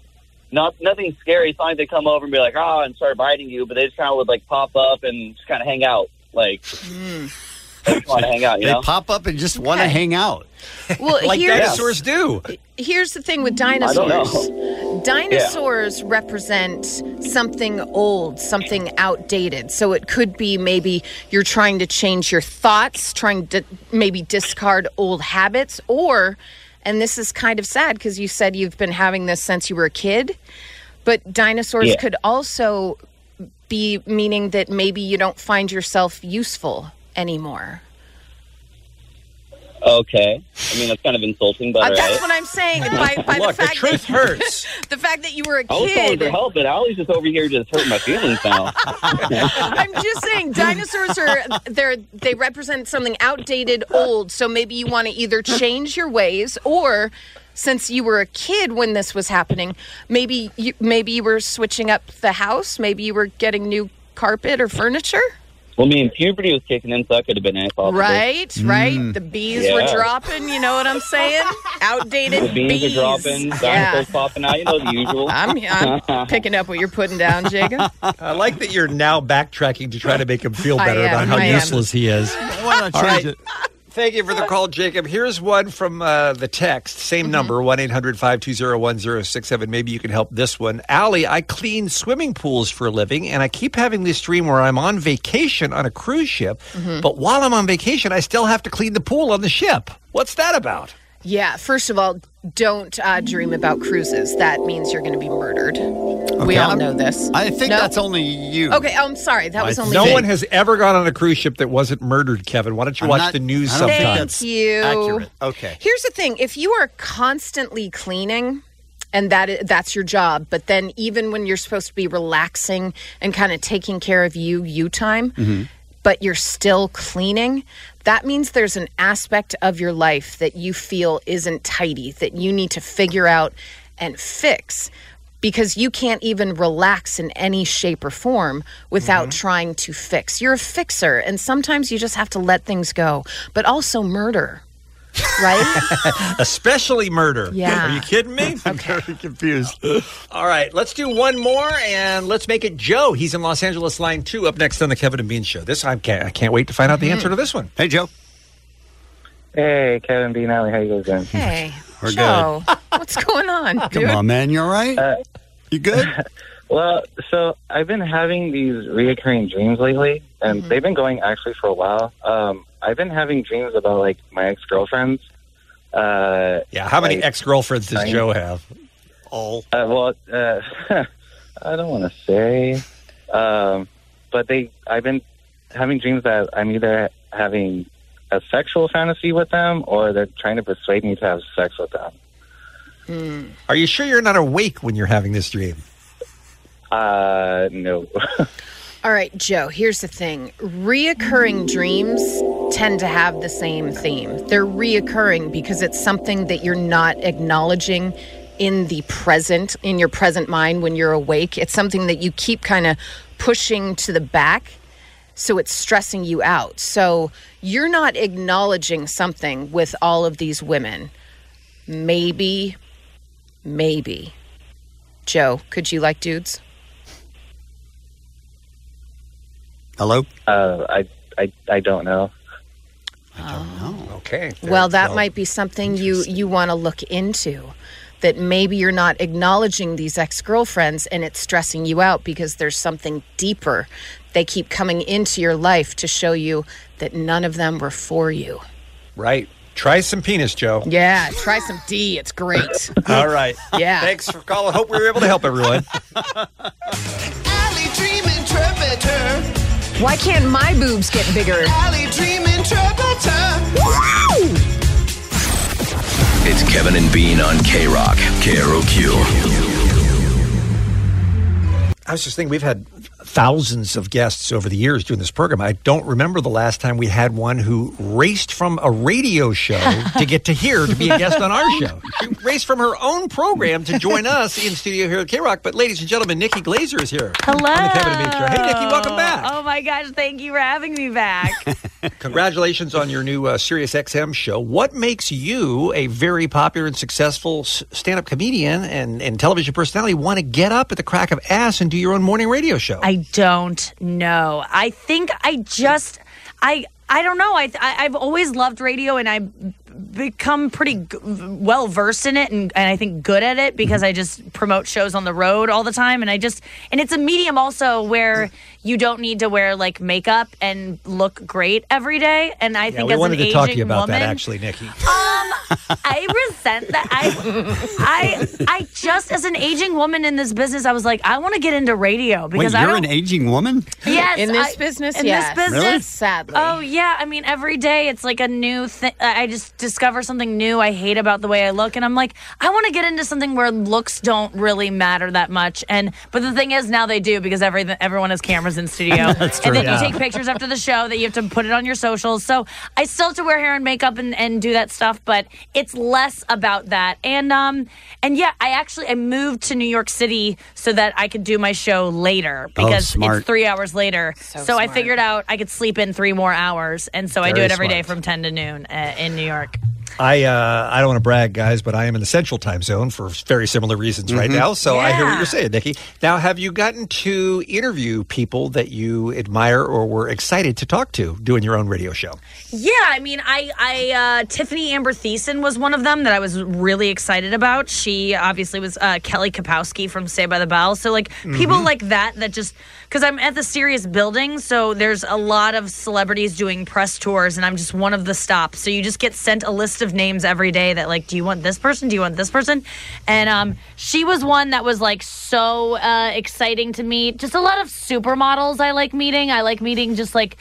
Not nothing scary. It's not like they come over and be like, ah, oh, and start biting you, but they just kind of would like pop up and just kind of hang out. Like, mm. they just want to hang out, you know? They pop up and just okay. want to hang out. Well, like dinosaurs do. Here's the thing with dinosaurs. Dinosaurs yeah. represent something old, something outdated. So it could be maybe you're trying to change your thoughts, trying to maybe discard old habits, or... And this is kind of sad because you said you've been having this since you were a kid. But dinosaurs yeah. could also be meaning that maybe you don't find yourself useful anymore. Okay. I mean, that's kind of insulting, but... Uh, that's right. what I'm saying. By, by Look, the, fact the truth that, hurts. The fact that you were a kid... I was calling for help, but Allie's just over here just hurting my feelings now. I'm just saying, dinosaurs are... They're, they represent something outdated, old, so maybe you want to either change your ways, or since you were a kid when this was happening, maybe you, maybe you were switching up the house, maybe you were getting new carpet or furniture? Well, I mean, puberty was kicking in, so that could have been nice. Right, right. Mm. The bees yeah. were dropping, you know what I'm saying? Outdated the bees. The bees are dropping, dinosaurs yeah. popping out, you know, the usual. I'm, I'm picking up what you're putting down, Jacob. I like that you're now backtracking to try to make him feel better am, about how I useless am. he is. Why not change right. it? Thank you for the call, Jacob. Here's one from uh, the text. Same mm-hmm. number, one eight hundred five two zero one zero six seven. Maybe you can help this one. Allie, I clean swimming pools for a living, and I keep having this dream where I'm on vacation on a cruise ship, mm-hmm. but while I'm on vacation, I still have to clean the pool on the ship. What's that about? Yeah, first of all, don't uh, dream about cruises. That means you're going to be murdered. Okay. We all know this. I think no? that's only you. Okay, I'm sorry. That I, was only No me. one has ever gone on a cruise ship that wasn't murdered, Kevin. Why don't you I'm watch not, the news I don't sometime? Think that's Thank you. Accurate. Okay. Here's the thing. If you are constantly cleaning... And that that's your job. But then even when you're supposed to be relaxing and kind of taking care of you, you time, mm-hmm. but you're still cleaning, that means there's an aspect of your life that you feel isn't tidy, that you need to figure out and fix because you can't even relax in any shape or form without mm-hmm. trying to fix. You're a fixer, and sometimes you just have to let things go, but also murder. Right? Especially murder. Yeah. Are you kidding me? I'm okay. very confused. All right. Let's do one more, and let's make it Joe. He's in Los Angeles, line two, up next on the Kevin and Bean Show. This I can't, I can't wait to find out the mm-hmm. answer to this one. Hey, Joe. Hey, Kevin, Bean, Allie. How you guys doing? Hey. We're Joe. Good. What's going on, dude? Come on, man. You all right? Uh, you good? Well, so I've been having these reoccurring dreams lately, and mm-hmm. they've been going actually for a while. Um, I've been having dreams about, like, my ex-girlfriends. Uh, yeah, how many like, ex-girlfriends does I, Joe have? All. Uh, well, uh, I don't want to say. Um, but they, I've been having dreams that I'm either having a sexual fantasy with them or they're trying to persuade me to have sex with them. Mm. Are you sure you're not awake when you're having this dream? Uh, no. All right, Joe, here's the thing. Reoccurring dreams tend to have the same theme. They're reoccurring because it's something that you're not acknowledging in the present, in your present mind when you're awake. It's something that you keep kind of pushing to the back, so it's stressing you out. So you're not acknowledging something with all of these women. Maybe, maybe. Joe, could you like dudes? Hello? Uh, I, I, I don't know. I don't know. Okay. Well, that might be something you, you want to look into, that maybe you're not acknowledging these ex-girlfriends and it's stressing you out because there's something deeper. They keep coming into your life to show you that none of them were for you. Right. Try some penis, Joe. Yeah, try some D. It's great. All right. Yeah. Thanks for calling. Hope we were able to help everyone. Why can't my boobs get bigger? It's Kevin and Bean on K-Rock, K R O Q. I was just thinking, we've had thousands of guests over the years doing this program. I don't remember the last time we had one who raced from a radio show to get to here to be a guest on our show. She raced from her own program to join us in studio here at K-Rock. But ladies and gentlemen, Nikki Glaser is here. Hello. On the Kevin and Bean Show. Hey, Nikki, welcome back. Oh, my gosh. Thank you for having me back. Congratulations on your new uh, Sirius X M show. What makes you, a very popular and successful stand-up comedian and, and television personality, want to get up at the crack of ass and do your own morning radio show? I don't know. I think I just, I I don't know. I, I, I've always loved radio, and I've become pretty g- well-versed in it, and, and I think good at it because I just promote shows on the road all the time. And I just, and it's a medium also where you don't need to wear, like, makeup and look great every day. And I yeah, think as an aging woman. We wanted to talk to you about woman, that, actually, Nikki. Um, I resent that. I, I, I just, as an aging woman in this business, I was like, I want to get into radio because Wait, I you're don't, an aging woman? Yes. In this I, business, in yes. this business. Really? Sadly. Oh, yeah. Yeah, I mean, every day it's like a new thing. I just discover something new I hate about the way I look. And I'm like, I want to get into something where looks don't really matter that much. And But the thing is, now they do because every, everyone has cameras in studio. That's true, and then yeah. you take pictures after the show that you have to put it on your socials. So I still have to wear hair and makeup and, and do that stuff, but it's less about that. And, um, and yeah, I actually I moved to New York City so that I could do my show later because oh, it's three hours later. So, so I figured out I could sleep in three more hours. And so Very I do it every smart. day from ten to noon uh, in New York. I uh, I don't want to brag, guys, but I am in the central time zone for very similar reasons mm-hmm. right now. So yeah. I hear what you're saying, Nikki. Now, have you gotten to interview people that you admire or were excited to talk to doing your own radio show? Yeah, I mean, I, I uh, Tiffany Amber Thiessen was one of them that I was really excited about. She obviously was uh, Kelly Kapowski from Saved by the Bell. So, like, mm-hmm. people like that that just... Because I'm at the Sirius building, so there's a lot of celebrities doing press tours, and I'm just one of the stops. So you just get sent a list of names every day that, like, do you want this person? Do you want this person? And um, she was one that was, like, so uh, exciting to meet. Just a lot of supermodels I like meeting. I like meeting just, like,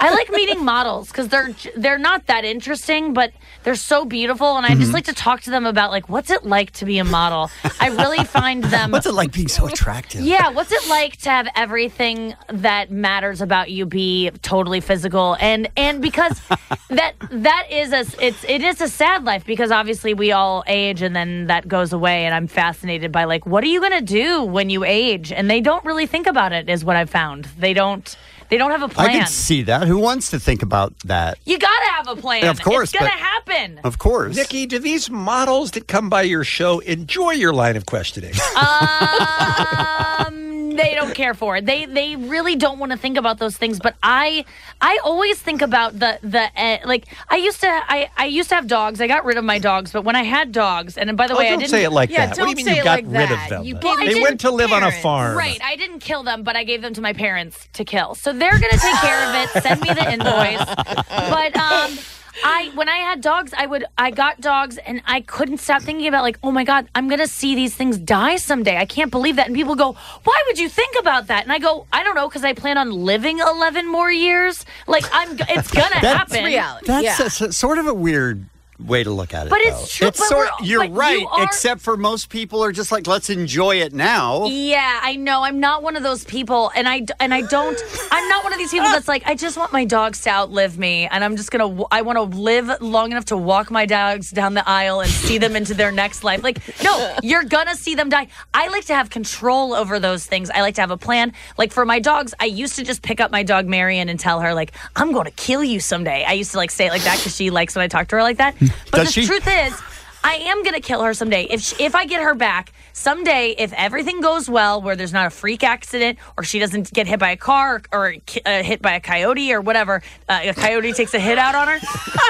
I like meeting models because they're, they're not that interesting, but they're so beautiful. And I mm-hmm. just like to talk to them about, like, what's it like to be a model? I really find them... What's it like being so attractive? Yeah, what's it like to have everything? Thing that matters about you be totally physical and and because that that is a it's it is a sad life because obviously we all age and then that goes away, and I'm fascinated by, like, what are you gonna do when you age? And they don't really think about it is what I've found. They don't They don't have a plan. I can see that. Who wants to think about that? You got to have a plan. Of course. It's going to happen. Of course. Nikki, do these models that come by your show enjoy your line of questioning? Um, they don't care for it. They they really don't want to think about those things. But I I always think about the the uh, like I used to I, I used to have dogs. I got rid of my dogs. But when I had dogs, and by the oh, way, I didn't say it like yeah, that. What do you mean you got like rid that. of them? You, well, they went to live parents. on a farm. Right. I didn't kill them, but I gave them to my parents to kill. So. They're going to take care of it. Send me the invoice. But um, I, when I had dogs, I would I got dogs, and I couldn't stop thinking about, like, oh, my God, I'm going to see these things die someday. I can't believe that. And people go, why would you think about that? And I go, I don't know, because I plan on living eleven more years. Like, I'm, it's going to happen. Reality. That's yeah. a, sort of a weird way to look at it. But though. it's true. It's but sort, you're right, you are, except for most people are just like, let's enjoy it now. Yeah, I know. I'm not one of those people, and I and I don't. I'm not one of these people that's like, I just want my dogs to outlive me, and I'm just gonna. I want to live long enough to walk my dogs down the aisle and see them into their next life. Like, no, you're gonna see them die. I like to have control over those things. I like to have a plan. Like for my dogs, I used to just pick up my dog Marion and tell her like, I'm going to kill you someday. I used to like say it like that because she likes when I talk to her like that. But Does the she? truth is, I am going to kill her someday. If she, if I get her back, someday, if everything goes well, where there's not a freak accident or she doesn't get hit by a car or, or uh, hit by a coyote or whatever, uh, a coyote takes a hit out on her,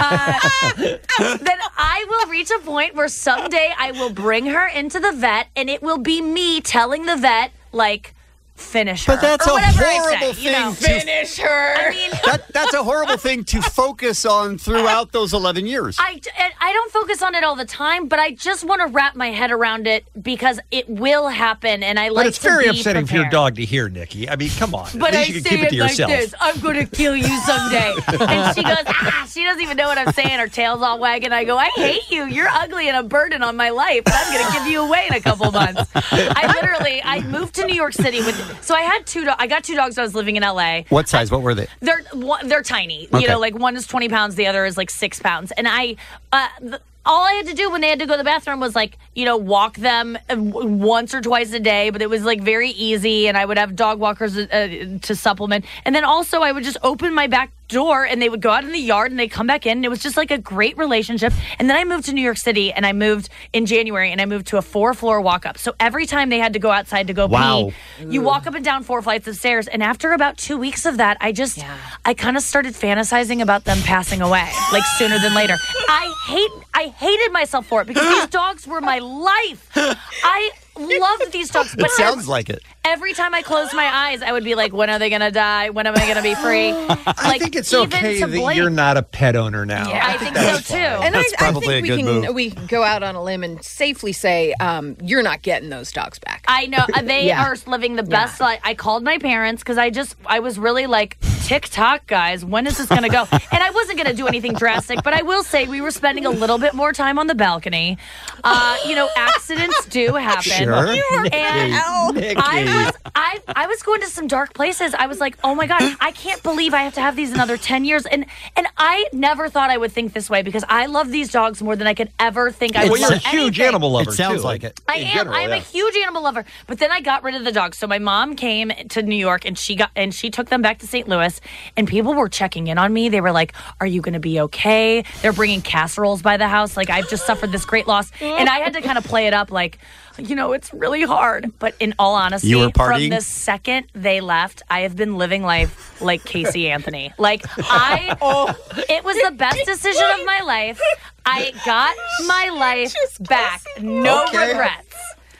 uh, then I will reach a point where someday I will bring her into the vet and it will be me telling the vet, like, finish her. But that's a horrible say, thing. You know, to finish her. I mean, that, that's a horrible thing to focus on throughout those eleven years. I, I don't focus on it all the time, but I just want to wrap my head around it because it will happen, and I like. But it's to very be upsetting prepared. for your dog to hear, Nikki. I mean, come on. But I you can say keep it, it to like yourself. This: I'm going to kill you someday. And she goes, ah, she doesn't even know what I'm saying. Her tail's all wagging. I go, I hate you. You're ugly and a burden on my life. But I'm going to give you away in a couple months. I literally, I moved to New York City with. So I had two. Do- I got two dogs. When I was living in L A. What size? I, what were they? They're one, they're tiny. Okay. You know, like one is twenty pounds, the other is like six pounds. And I, uh, th- all I had to do when they had to go to the bathroom was like, you know, walk them w- once or twice a day. But it was like very easy, and I would have dog walkers uh, to supplement. And then also I would just open my back door, and they would go out in the yard, and they come back in. And it was just like a great relationship. And then I moved to New York City, and I moved in January, and I moved to a four-floor walk-up. So every time they had to go outside to go wow. pee, you walk up and down four flights of stairs. And after about two weeks of that, I just, yeah. I kind of started fantasizing about them passing away, like sooner than later. I hate, I hated myself for it because these dogs were my life. I loved these dogs. But it sounds I, like it. Every time I closed my eyes, I would be like, when are they going to die? When am I going to be free? Like, I think it's okay that Blake. you're not a pet owner now. Yeah, I, I think, think so, too. And that's I, probably I think a we good can, move. We can go out on a limb and safely say, um, you're not getting those dogs back. I know. They yeah. are living the best yeah. life. I called my parents because I just, I was really like, TikTok, guys, when is this going to go? And I wasn't going to do anything drastic, but I will say we were spending a little bit more time on the balcony. Uh, you know, accidents do happen. Sure. You were and I was, I, I was going to some dark places. I was like, oh my God, I can't believe I have to have these another ten years. And and I never thought I would think this way because I love these dogs more than I could ever think I would. Well, you're a huge anything. animal lover. It sounds too. like it. I am. General, I'm yeah. a huge animal lover. But then I got rid of the dogs. So my mom came to New York and she got and she took them back to Saint Louis. And people were checking in on me. They were like, are you going to be okay? They're bringing casseroles by the house. Like, I've just suffered this great loss. And I had to kind of play it up like, you know, it's really hard. But in all honesty, from the second they left, I have been living life like Casey Anthony. Like, I, oh. it was the best decision of my life. I got my life back. No okay. regrets.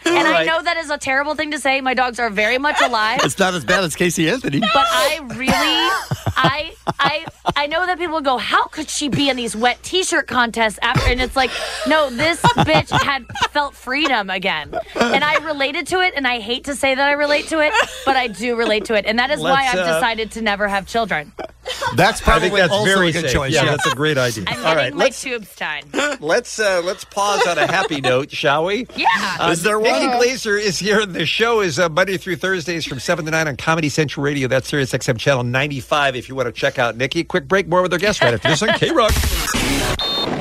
And right. I know that is a terrible thing to say. My dogs are very much alive. It's not as bad as Casey Anthony. But I really, I, I, I know that people go, how could she be in these wet T-shirt contests after? And it's like, no, this bitch had felt freedom again. And I related to it, and I hate to say that I relate to it, but I do relate to it, and that is Let's, why I've uh, decided to never have children. That's probably I think that's also very a good safe. choice. Yeah, yeah, that's a great idea. I'm All right, my let's, tubes tied. Let's uh, let's pause on a happy note, shall we? Yeah. Uh, is there one? Nikki Glaser is here. The show is uh, Monday through Thursdays from seven to nine on Comedy Central Radio. That's Sirius X M Channel ninety-five. If you want to check out Nikki, quick break. More with our guest right after this on K-Rock.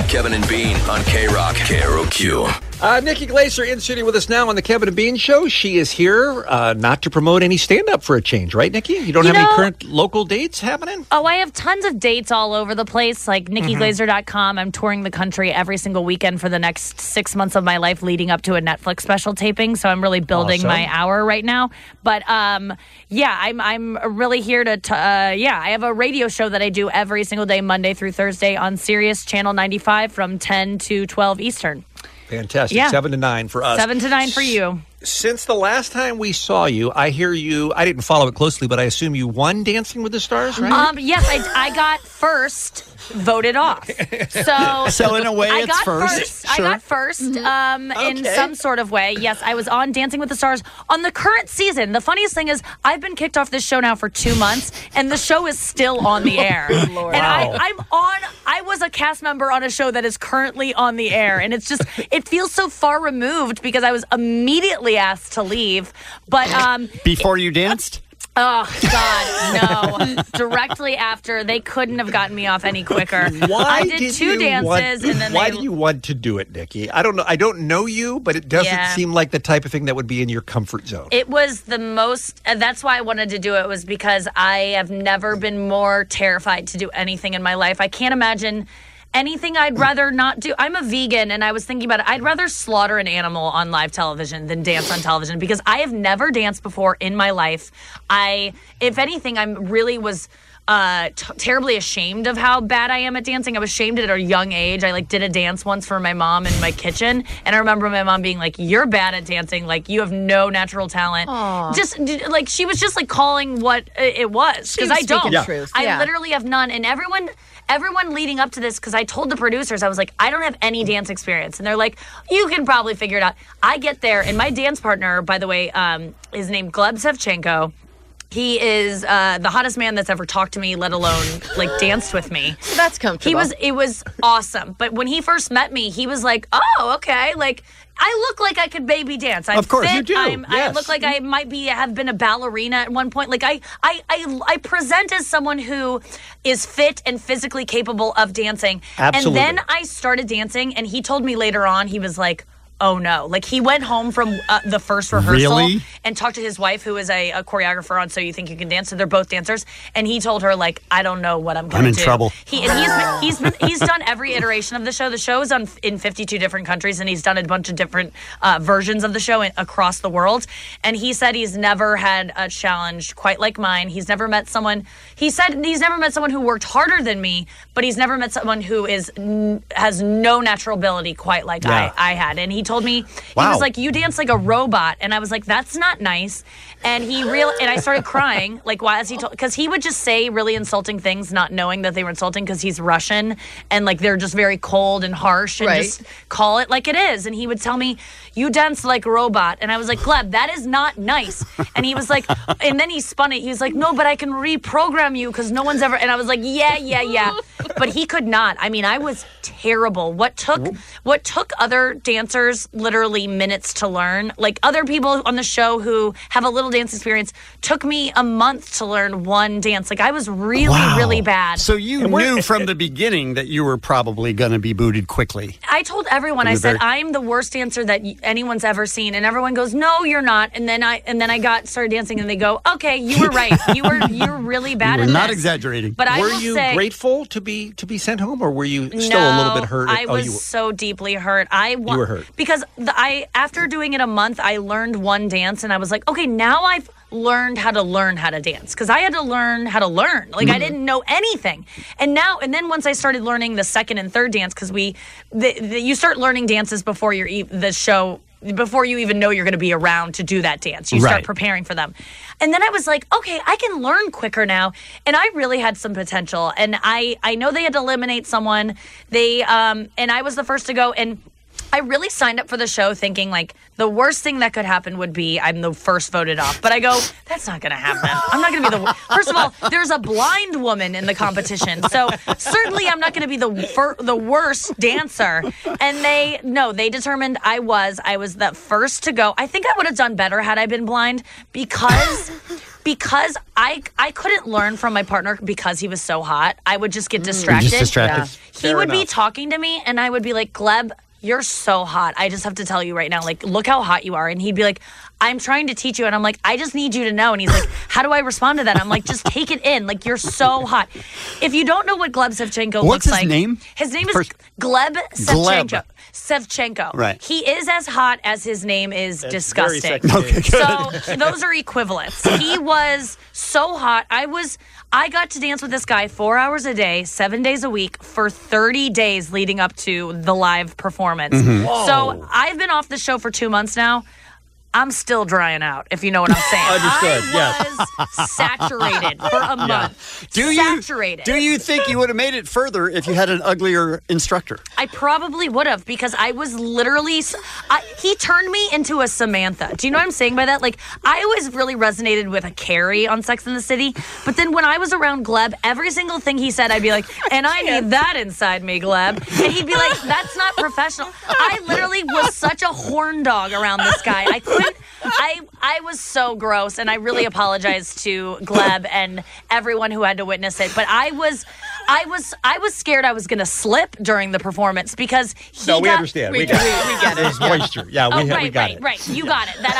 Kevin and Bean on K-Rock, K R O Q. Uh, Nikki Glaser in studio with us now on the Kevin and Bean Show. She is here uh, not to promote any stand-up for a change, right, Nikki? You don't you have know, any current local dates happening? Oh, I have tons of dates all over the place, like Nikki Glaser dot com. I'm touring the country every single weekend for the next six months of my life leading up to a Netflix special taping, so I'm really building awesome. my hour right now. But, um, yeah, I'm I'm really here to, t- uh, yeah, I have a radio show that I do every single day, Monday through Thursday on Sirius Channel ninety-five. From ten to twelve Eastern. Fantastic. Yeah. seven to nine for us. seven to nine for you. since the last time we saw you, I hear you, I didn't follow it closely, but I assume you won Dancing with the Stars, right? Um, yes, I, I got first voted off. So, so in a way, I it's got first. first sure. I got first um, okay. in some sort of way. Yes, I was on Dancing with the Stars on the current season. The funniest thing is I've been kicked off this show now for two months, and the show is still on the air. Oh, Lord. And wow. I, I'm on, I was a cast member on a show that is currently on the air, and it's just, it feels so far removed because I was immediately asked to leave, but um before you danced oh god no directly after. They couldn't have gotten me off any quicker. Why I did, did two dances want, and then why they... do you want to do it, Nikki? I don't know. I don't know you, but it doesn't yeah. seem like the type of thing that would be in your comfort zone. It was the most uh, that's why I wanted to do it, was because I have never been more terrified to do anything in my life. I can't imagine anything I'd rather not do. I'm a vegan, and I was thinking about it. I'd rather slaughter an animal on live television than dance on television, because I have never danced before in my life. I, if anything, I really was uh, t- terribly ashamed of how bad I am at dancing. I was ashamed at a young age. I, like, did a dance once for my mom in my kitchen, and I remember my mom being like, you're bad at dancing. Like, you have no natural talent. Aww. Just, like, she was just, like, calling what it was, because I don't. Yeah. I yeah. literally have none, and everyone... Everyone leading up to this, because I told the producers, I was like, I don't have any dance experience. And they're like, you can probably figure it out. I get there, and my dance partner, by the way, um, is named Gleb Sevchenko. He is uh, the hottest man that's ever talked to me, let alone, like, danced with me. That's comfortable. He was, it was awesome. But when he first met me, he was like, oh, okay, like... I look like I could baby dance. I'm of course, fit. You do. I'm, yes. I look like I might be have been a ballerina at one point. Like I, I, I, I present as someone who is fit and physically capable of dancing. Absolutely. And then I started dancing, and he told me later on, he was like, oh, no. Like, he went home from uh, the first rehearsal really? and talked to his wife, who is a, a choreographer on So You Think You Can Dance. So they're both dancers. And he told her, like, I don't know what I'm going to do. I'm in do. trouble. He, and he's, been, he's, been, he's done every iteration of the show. The show is on, in fifty-two different countries, and he's done a bunch of different uh, versions of the show in, across the world. And he said he's never had a challenge quite like mine. He's never met someone. He said he's never met someone who worked harder than me, but he's never met someone who is n- has no natural ability quite like yeah. I, I had. And he told told me, wow. he was like, you dance like a robot. And I was like, that's not nice. And he real and I started crying. Like, why is he told? Because he would just say really insulting things, not knowing that they were insulting, because he's Russian. And, like, they're just very cold and harsh and right. just call it like it is. And he would tell me, you dance like a robot. And I was like, Gleb, that is not nice. And he was like, and then he spun it. He was like, no, but I can reprogram you because no one's ever. And I was like, yeah, yeah, yeah. But he could not. I mean, I was terrible. What took what took other dancers literally minutes to learn, like other people on the show who have a little dance experience, took me a month to learn one dance. Like, I was really, wow. really bad. So you knew from the beginning that you were probably going to be booted quickly. I told everyone, I said, very- I'm the worst dancer that anyone's ever seen. And everyone goes, no, you're not. And then I and then I got started dancing, and they go, okay, you were right. You were you're really bad you were at not this. Exaggerating. But I were you say, grateful to be to be sent home, or were you still no, a little bit hurt? I oh, was you were. so deeply hurt. I wa- you were hurt. Because Because the, I, after doing it a month, I learned one dance, and I was like, okay, now I've learned how to learn how to dance. Because I had to learn how to learn. Like, mm-hmm. I didn't know anything. And now, and then once I started learning the second and third dance, because we, the, the, you start learning dances before you're e- the show, before you even know you're going to be around to do that dance. You right. start preparing for them. And then I was like, okay, I can learn quicker now. And I really had some potential. And I, I know they had to eliminate someone. They, um, and I was the first to go, and I really signed up for the show thinking, like, the worst thing that could happen would be I'm the first voted off. But I go, that's not going to happen. I'm not going to be the worst. First of all, there's a blind woman in the competition. So certainly I'm not going to be the fir- the worst dancer. And they, no, they determined I was. I was the first to go. I think I would have done better had I been blind because... Because I I couldn't learn from my partner because he was so hot. I would just get distracted. Just distracted. Yeah. He Fair would enough. be talking to me, and I would be like, Gleb, you're so hot. I just have to tell you right now, like, look how hot you are. And he'd be like, I'm trying to teach you. And I'm like, I just need you to know. And he's like, how do I respond to that? I'm like, just take it in. Like, you're so hot. If you don't know what Gleb Sevchenko What's looks his like. What's his name? His name First, is Gleb Sevchenko. Gleb. Sevchenko. Right. He is as hot as his name is That's disgusting. Okay, so those are equivalents. He was so hot. I was I got to dance with this guy four hours a day, seven days a week for thirty days leading up to the live performance. Mm-hmm. So I've been off the show for two months now. I'm still drying out, if you know what I'm saying. Understood. I was yes. saturated for a yeah. month. Do saturated. You, do you think you would have made it further if you had an uglier instructor? I probably would have, because I was literally... I, he turned me into a Samantha. Do you know what I'm saying by that? Like, I always really resonated with a Carrie on Sex and the City, but then when I was around Gleb, every single thing he said, I'd be like, and I need that inside me, Gleb. And he'd be like, that's not professional. I literally was such a horn dog around this guy. I couldn't I I was so gross, and I really apologize to Gleb and everyone who had to witness it. But I was, I was, I was scared I was going to slip during the performance because he no, got, we understand, we, we, got, we, we get it. There's moisture, yeah, oh, we, right, we got right, it, right, you got it. That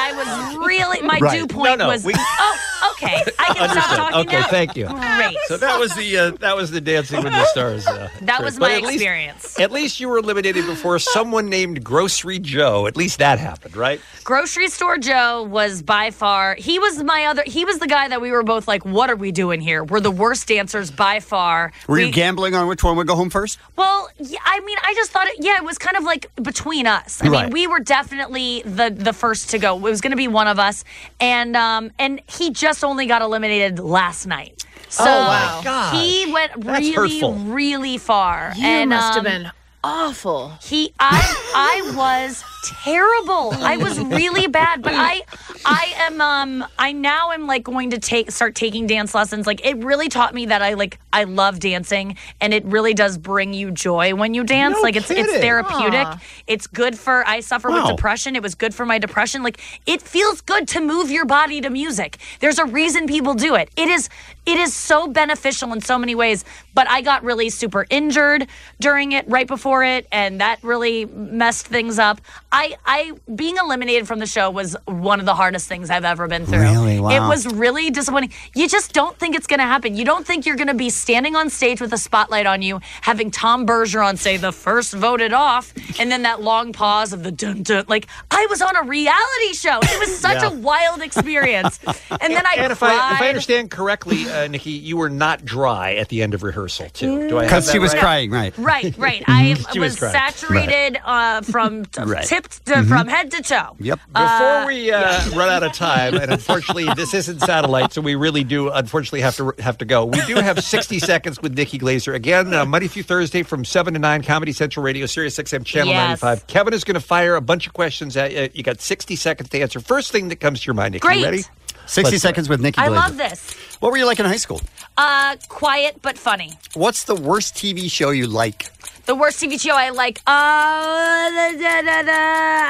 I was really my right. dew point no, no, was. We, oh, okay, I can understood. Stop talking okay, now. Okay, thank you. Great. So that was the uh, that was the Dancing with the Stars. Uh, that trip. was my at experience. Least, at least you were eliminated before someone named Grocery Joe. At least that happened, right? Grocery Store Joe was by far, he was my other, he was the guy that we were both like, what are we doing here? We're the worst dancers by far. Were we, you gambling on which one would go home first? Well, yeah, I mean, I just thought, it, yeah, it was kind of like between us. I right. mean, we were definitely the, the first to go. It was going to be one of us. And, um, and he just only got eliminated last night. So oh, my God. He went That's really, hurtful. really far. You and, must um, have been awful. He, I, I was terrible. I was really bad, but I, I am, um, I now am like going to take, start taking dance lessons. Like it really taught me that I like, I love dancing, and it really does bring you joy when you dance. No like it's, kidding. it's therapeutic. Aww. It's good for, I suffer wow. with depression. It was good for my depression. Like it feels good to move your body to music. There's a reason people do it. It is, it is so beneficial in so many ways, but I got really super injured during it, right before it, and that really messed things up. I, I being eliminated from the show was one of the hardest things I've ever been through. Really? Wow. It was really disappointing. You just don't think it's going to happen. You don't think you're going to be standing on stage with a spotlight on you, having Tom Bergeron say the first voted off, and then that long pause of the dun dun. Like I was on a reality show. It was such yeah. a wild experience. And then I and if I if I understand correctly, uh, Nikki, you were not dry at the end of rehearsal too. Do I? Because she was right? crying, right? Right, right. I. She was, was saturated right. uh, from t- right. tip to, mm-hmm. from head to toe. Yep. Uh, Before we uh, yeah. run out of time, and unfortunately this isn't satellite, so we really do unfortunately have to have to go. We do have sixty seconds with Nikki Glaser again, uh, Monday through Thursday from seven to nine, Comedy Central Radio, Sirius X M Channel yes. ninety-five. Kevin is going to fire a bunch of questions at you. You got sixty seconds to answer. First thing that comes to your mind, Nikki. Great. You ready? sixty Let's seconds with Nikki Glaser. I love this. What were you like in high school? Uh, quiet but funny. What's the worst T V show you like? The worst T V show I like. Uh, da, da, da, da.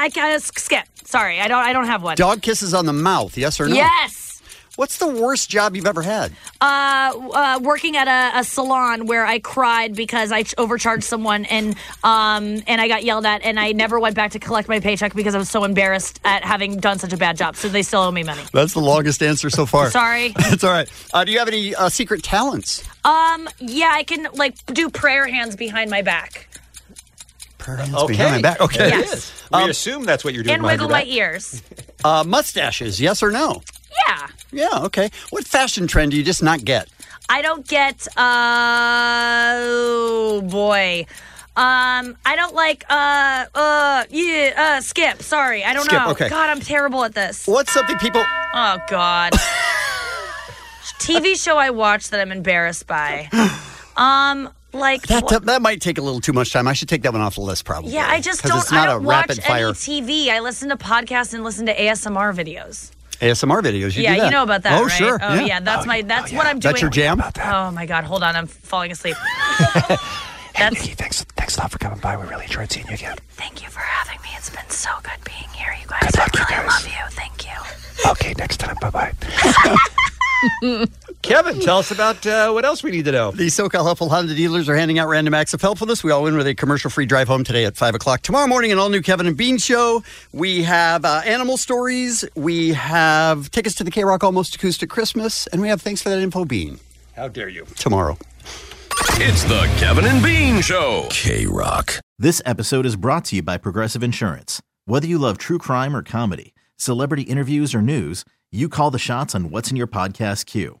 I can't uh, skip. Sorry, I don't. I don't have one. Dog kisses on the mouth. Yes or no? Yes. What's the worst job you've ever had? Uh, uh working at a, a salon where I cried because I overcharged someone and um and I got yelled at, and I never went back to collect my paycheck because I was so embarrassed at having done such a bad job. So they still owe me money. That's the longest answer so far. Sorry. That's all right. Uh, do you have any uh, secret talents? Um, yeah, I can, like, do prayer hands behind my back. Prayer hands okay. behind my back? Okay. Yes. Um, we assume that's what you're doing. And wiggle my ears. Uh, mustaches, yes or no? Yeah. Yeah, okay. What fashion trend do you just not get? I don't get, uh, oh, boy. Um, I don't like, uh, uh, yeah, uh, skip. Sorry, I don't skip, know. Okay. God, I'm terrible at this. What's something people... Oh, God. T V show I watched that I'm embarrassed by. Um, like that, that, that might take a little too much time. I should take that one off the list, probably. Yeah, I just don't. It's not I don't a watch rapid fire. Any T V. I listen to podcasts and listen to A S M R videos. A S M R videos, you yeah, do that. You know about that, oh, right? Sure. Oh, yeah. yeah that's oh, my. That's oh, yeah. what I'm doing. That's your jam. About that. Oh my God! Hold on, I'm falling asleep. Hey, Nikki, thanks, thanks a lot for coming by. We really enjoyed seeing you again. Thank you for having me. It's been so good being here, you guys. Good luck, I really you guys. love you. Thank you. Okay, next time. Bye bye. Kevin, tell us about uh, what else we need to know. The SoCal Helpful Honda dealers are handing out random acts of helpfulness. We all win with a commercial-free drive home today at five o'clock. Tomorrow morning, an all-new Kevin and Bean show. We have uh, animal stories. We have tickets to the K-Rock Almost Acoustic Christmas. And we have thanks for that info, Bean. How dare you. Tomorrow. It's the Kevin and Bean show. K-Rock. This episode is brought to you by Progressive Insurance. Whether you love true crime or comedy, celebrity interviews or news, you call the shots on what's in your podcast queue.